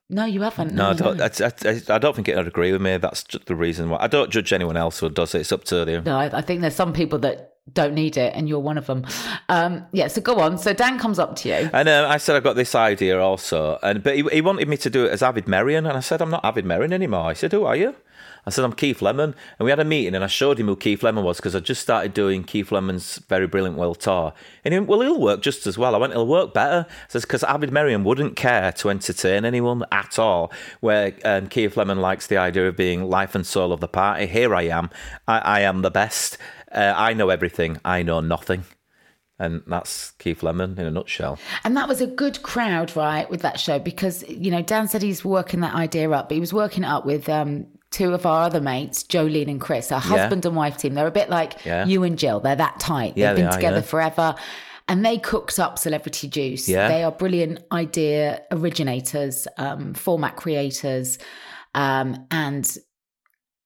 No, you haven't. No, no I, don't, haven't. I, I, I don't think it would agree with me. That's the reason why. I don't judge anyone else who does it. It's up to them. No, I, I think there's some people that don't need it, and you're one of them. Um, yeah, so go on. So Dan comes up to you. And uh, I said, "I've got this idea also." and But he, he wanted me to do it as Avid Merrion, and I said, "I'm not Avid Merrion anymore." He said, "Who are you?" I said, "I'm Keith Lemon." And we had a meeting and I showed him who Keith Lemon was because I just started doing Keith Lemon's Very Brilliant World Tour. And he went, "Well, he'll work just as well." I went, "He'll work better." I says, because Avid Merrion wouldn't care to entertain anyone at all, where um, Keith Lemon likes the idea of being life and soul of the party. Here I am. I, I am the best. Uh, I know everything. I know nothing. And that's Keith Lemon in a nutshell. And that was a good crowd, right, with that show because, you know, Dan said he's working that idea up, but he was working it up with... Um, two of our other mates, Jolene and Chris, our husband yeah. and wife team. They're a bit like yeah. you and Jill. They're that tight. Yeah, They've been they are, together yeah. forever. And they cooked up Celebrity Juice. Yeah. They are brilliant idea originators, um, format creators. Um, and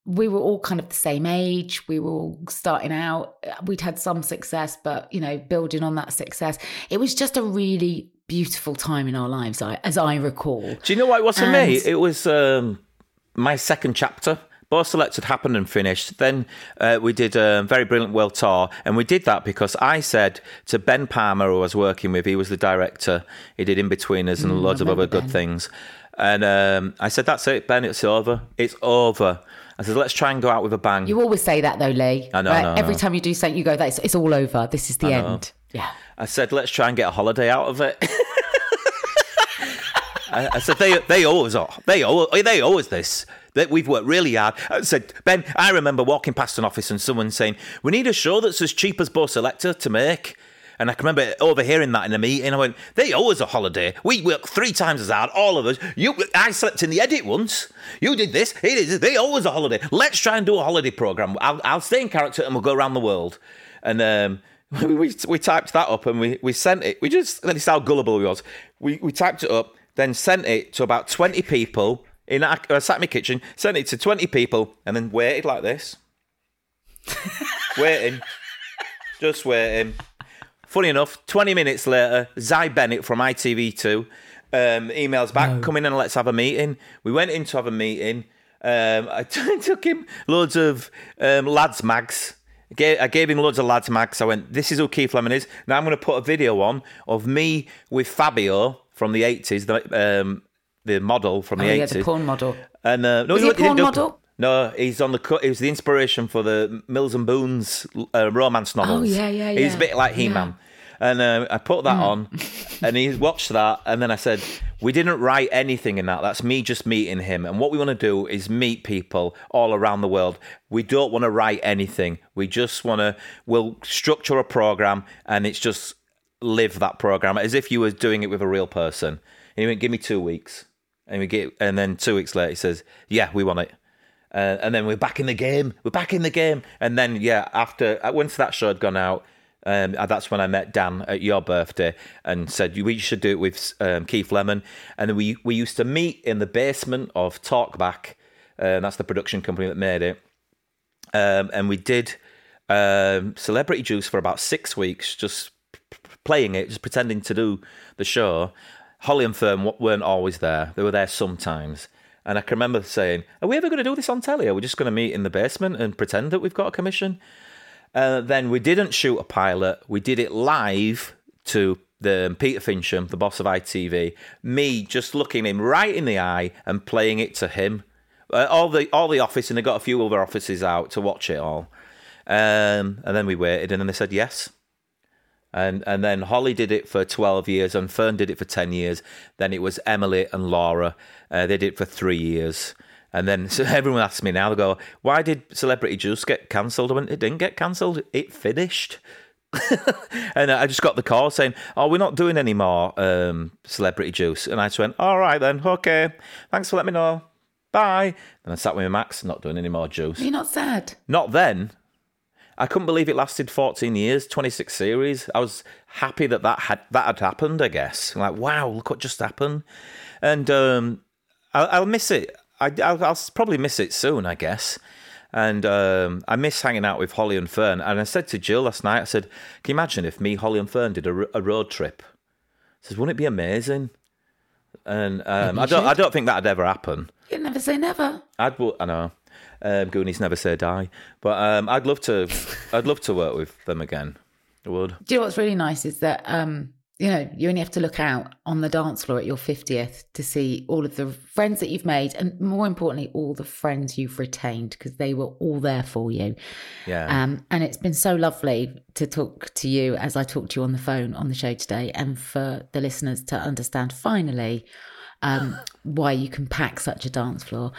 we were all kind of the same age. We were all starting out. We'd had some success, but, you know, building on that success. It was just a really beautiful time in our lives, I, as I recall. Do you know what it was for and, me? It was... Um... my second chapter, Bo' Selecta had happened and finished. Then uh, we did a very brilliant world tour, and we did that because I said to Ben Palmer, who I was working with, he was the director. He did In Between Us and mm, loads of other Ben. good things. And um, I said, that's it, Ben, it's over. It's over. I said, let's try and go out with a bang. You always say that though, Leigh. I know. Right? I know Every I know. time you do something, you go, that's, it's all over. This is the I end. Know. Yeah. I said, let's try and get a holiday out of it. I, I said, they they always are. They always, they always this. That we've worked really hard. I said, Ben, I remember walking past an office and someone saying, we need a show that's as cheap as Bo' Selecta to make. And I can remember overhearing that in a meeting. I went, they owe us a holiday. We work three times as hard, all of us. You, I slept in the edit once. You did this. He did this. They owe us a holiday. Let's try and do a holiday programme. I'll, I'll stay in character and we'll go around the world. And um, we, we we typed that up and we, we sent it. We just, that's how gullible we was. We, we typed it up, then sent it to about twenty people. In, I sat in my kitchen, sent it to twenty people and then waited like this. waiting. Just waiting. Funny enough, twenty minutes later, Zy Bennett from I T V two um, emails back, no. come in and let's have a meeting. We went in to have a meeting. Um, I t- took him loads of um, lads mags. I gave, I gave him loads of lads mags. I went, this is who Keith Lemon is. Now I'm going to put a video on of me with Fabio from the eighties, the, um, the model from the oh, eighties. Oh, yeah, the porn model. And, uh, no, was he a porn model? P- No, he's on the cut. He was the inspiration for the Mills and Boone's uh, romance novels. Oh, yeah, yeah, yeah. He's a bit like He-Man. Yeah. And uh, I put that mm. on and he watched that. And then I said, we didn't write anything in that. That's me just meeting him. And what we want to do is meet people all around the world. We don't want to write anything. We just want to, we'll structure a program and it's just live that program as if you were doing it with a real person. And he went, give me two weeks. And we get, and then two weeks later, he says, yeah, we want it. Uh, and then we're back in the game. We're back in the game. And then, yeah, after once that show had gone out, um, that's when I met Dan at your birthday and said, we should do it with um, Keith Lemon. And then we, we used to meet in the basement of Talkback. Uh, that's the production company that made it. Um, and we did um, Celebrity Juice for about six weeks, just playing it, just pretending to do the show. Holly and Fearne weren't always there. They were there sometimes. And I can remember saying, are we ever going to do this on telly? Are we just going to meet in the basement and pretend that we've got a commission? Uh, then we didn't shoot a pilot. We did it live to the Peter Fincham, the boss of I T V. Me just looking him right in the eye and playing it to him. Uh, all the all the office, and they got a few other offices out to watch it all. Um, and then we waited, and then they said yes. And and then Holly did it for twelve years and Fearne did it for ten years. Then it was Emily and Laura. Uh, they did it for three years. And then so everyone asks me now, they go, why did Celebrity Juice get cancelled? I went, it didn't get cancelled. It finished. And I just got the call saying, oh, we're not doing any more um, Celebrity Juice. And I just went, all right then, okay. Thanks for letting me know. Bye. And I sat with my Max, not doing any more Juice. You're not sad? Not then. I couldn't believe it lasted fourteen years, twenty-six series. I was happy that that had, that had happened, I guess. Like, wow, look what just happened. And um, I'll, I'll miss it. I, I'll, I'll probably miss it soon, I guess. And um, I miss hanging out with Holly and Fearne. And I said to Jill last night, I said, can you imagine if me, Holly and Fearne did a, a road trip? I said, wouldn't it be amazing? And um, I don't should. I don't think that'd ever happen. You'd never say never. I'd, I know. Um, Goonies never say die, but um, I'd love to. I'd love to work with them again. I would. Do you know what's really nice is that um, you know you only have to look out on the dance floor at your fiftieth to see all of the friends that you've made, and more importantly, all the friends you've retained because they were all there for you. Yeah. Um, and it's been so lovely to talk to you as I talked to you on the phone on the show today, and for the listeners to understand finally um, why you can pack such a dance floor.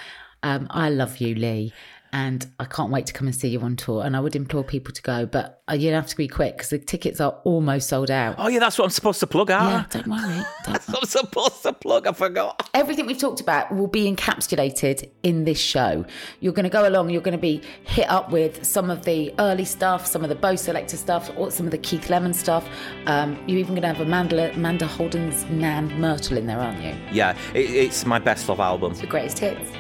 Um, I love you, Leigh, and I can't wait to come and see you on tour. And I would implore people to go, but you have to be quick because the tickets are almost sold out. Oh, yeah, that's what I'm supposed to plug out. Yeah, don't worry. Don't that's what I'm supposed to plug. I forgot. Everything we've talked about will be encapsulated in this show. You're going to go along. You're going to be hit up with some of the early stuff, some of the Bo' Selecta stuff, or some of the Keith Lemon stuff. Um, you're even going to have Amanda, Amanda Holden's Nan Myrtle in there, aren't you? Yeah, it, it's my best of album. It's the greatest hits.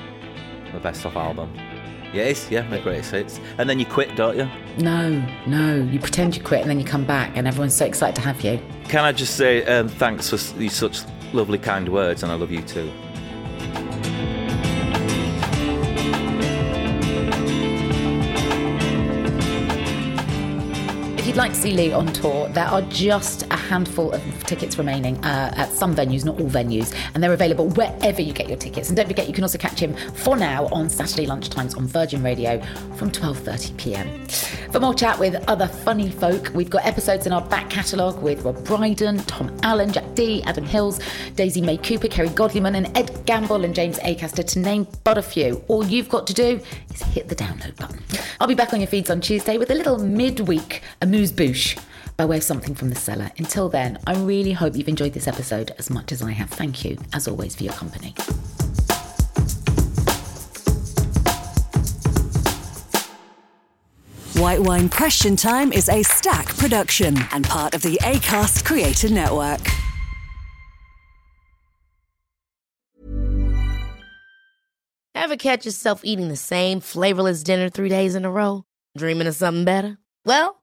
My best of album. Yeah, it is. Yeah, my greatest hits. And then you quit, don't you? No, no. You pretend you quit and then you come back and everyone's so excited to have you. Can I just say um, thanks for these such lovely, kind words, and I love you too. like to see Leigh on tour, there are just a handful of tickets remaining uh, at some venues, not all venues, and they're available wherever you get your tickets. And don't forget, you can also catch him for now on Saturday lunchtimes on Virgin Radio from twelve thirty p m. For more chat with other funny folk, we've got episodes in our back catalogue with Rob Brydon, Tom Allen, Jack D, Adam Hills, Daisy May Cooper, Kerry Godleyman and Ed Gamble and James Acaster, to name but a few. All you've got to do is hit the download button. I'll be back on your feeds on Tuesday with a little midweek amuse-bouche by way of something from the cellar. Until then, I really hope you've enjoyed this episode as much as I have. Thank you, as always, for your company. White Wine Question Time is a Stack production and part of the Acast Creator Network. Ever catch yourself eating the same flavorless dinner three days in a row? Dreaming of something better? Well,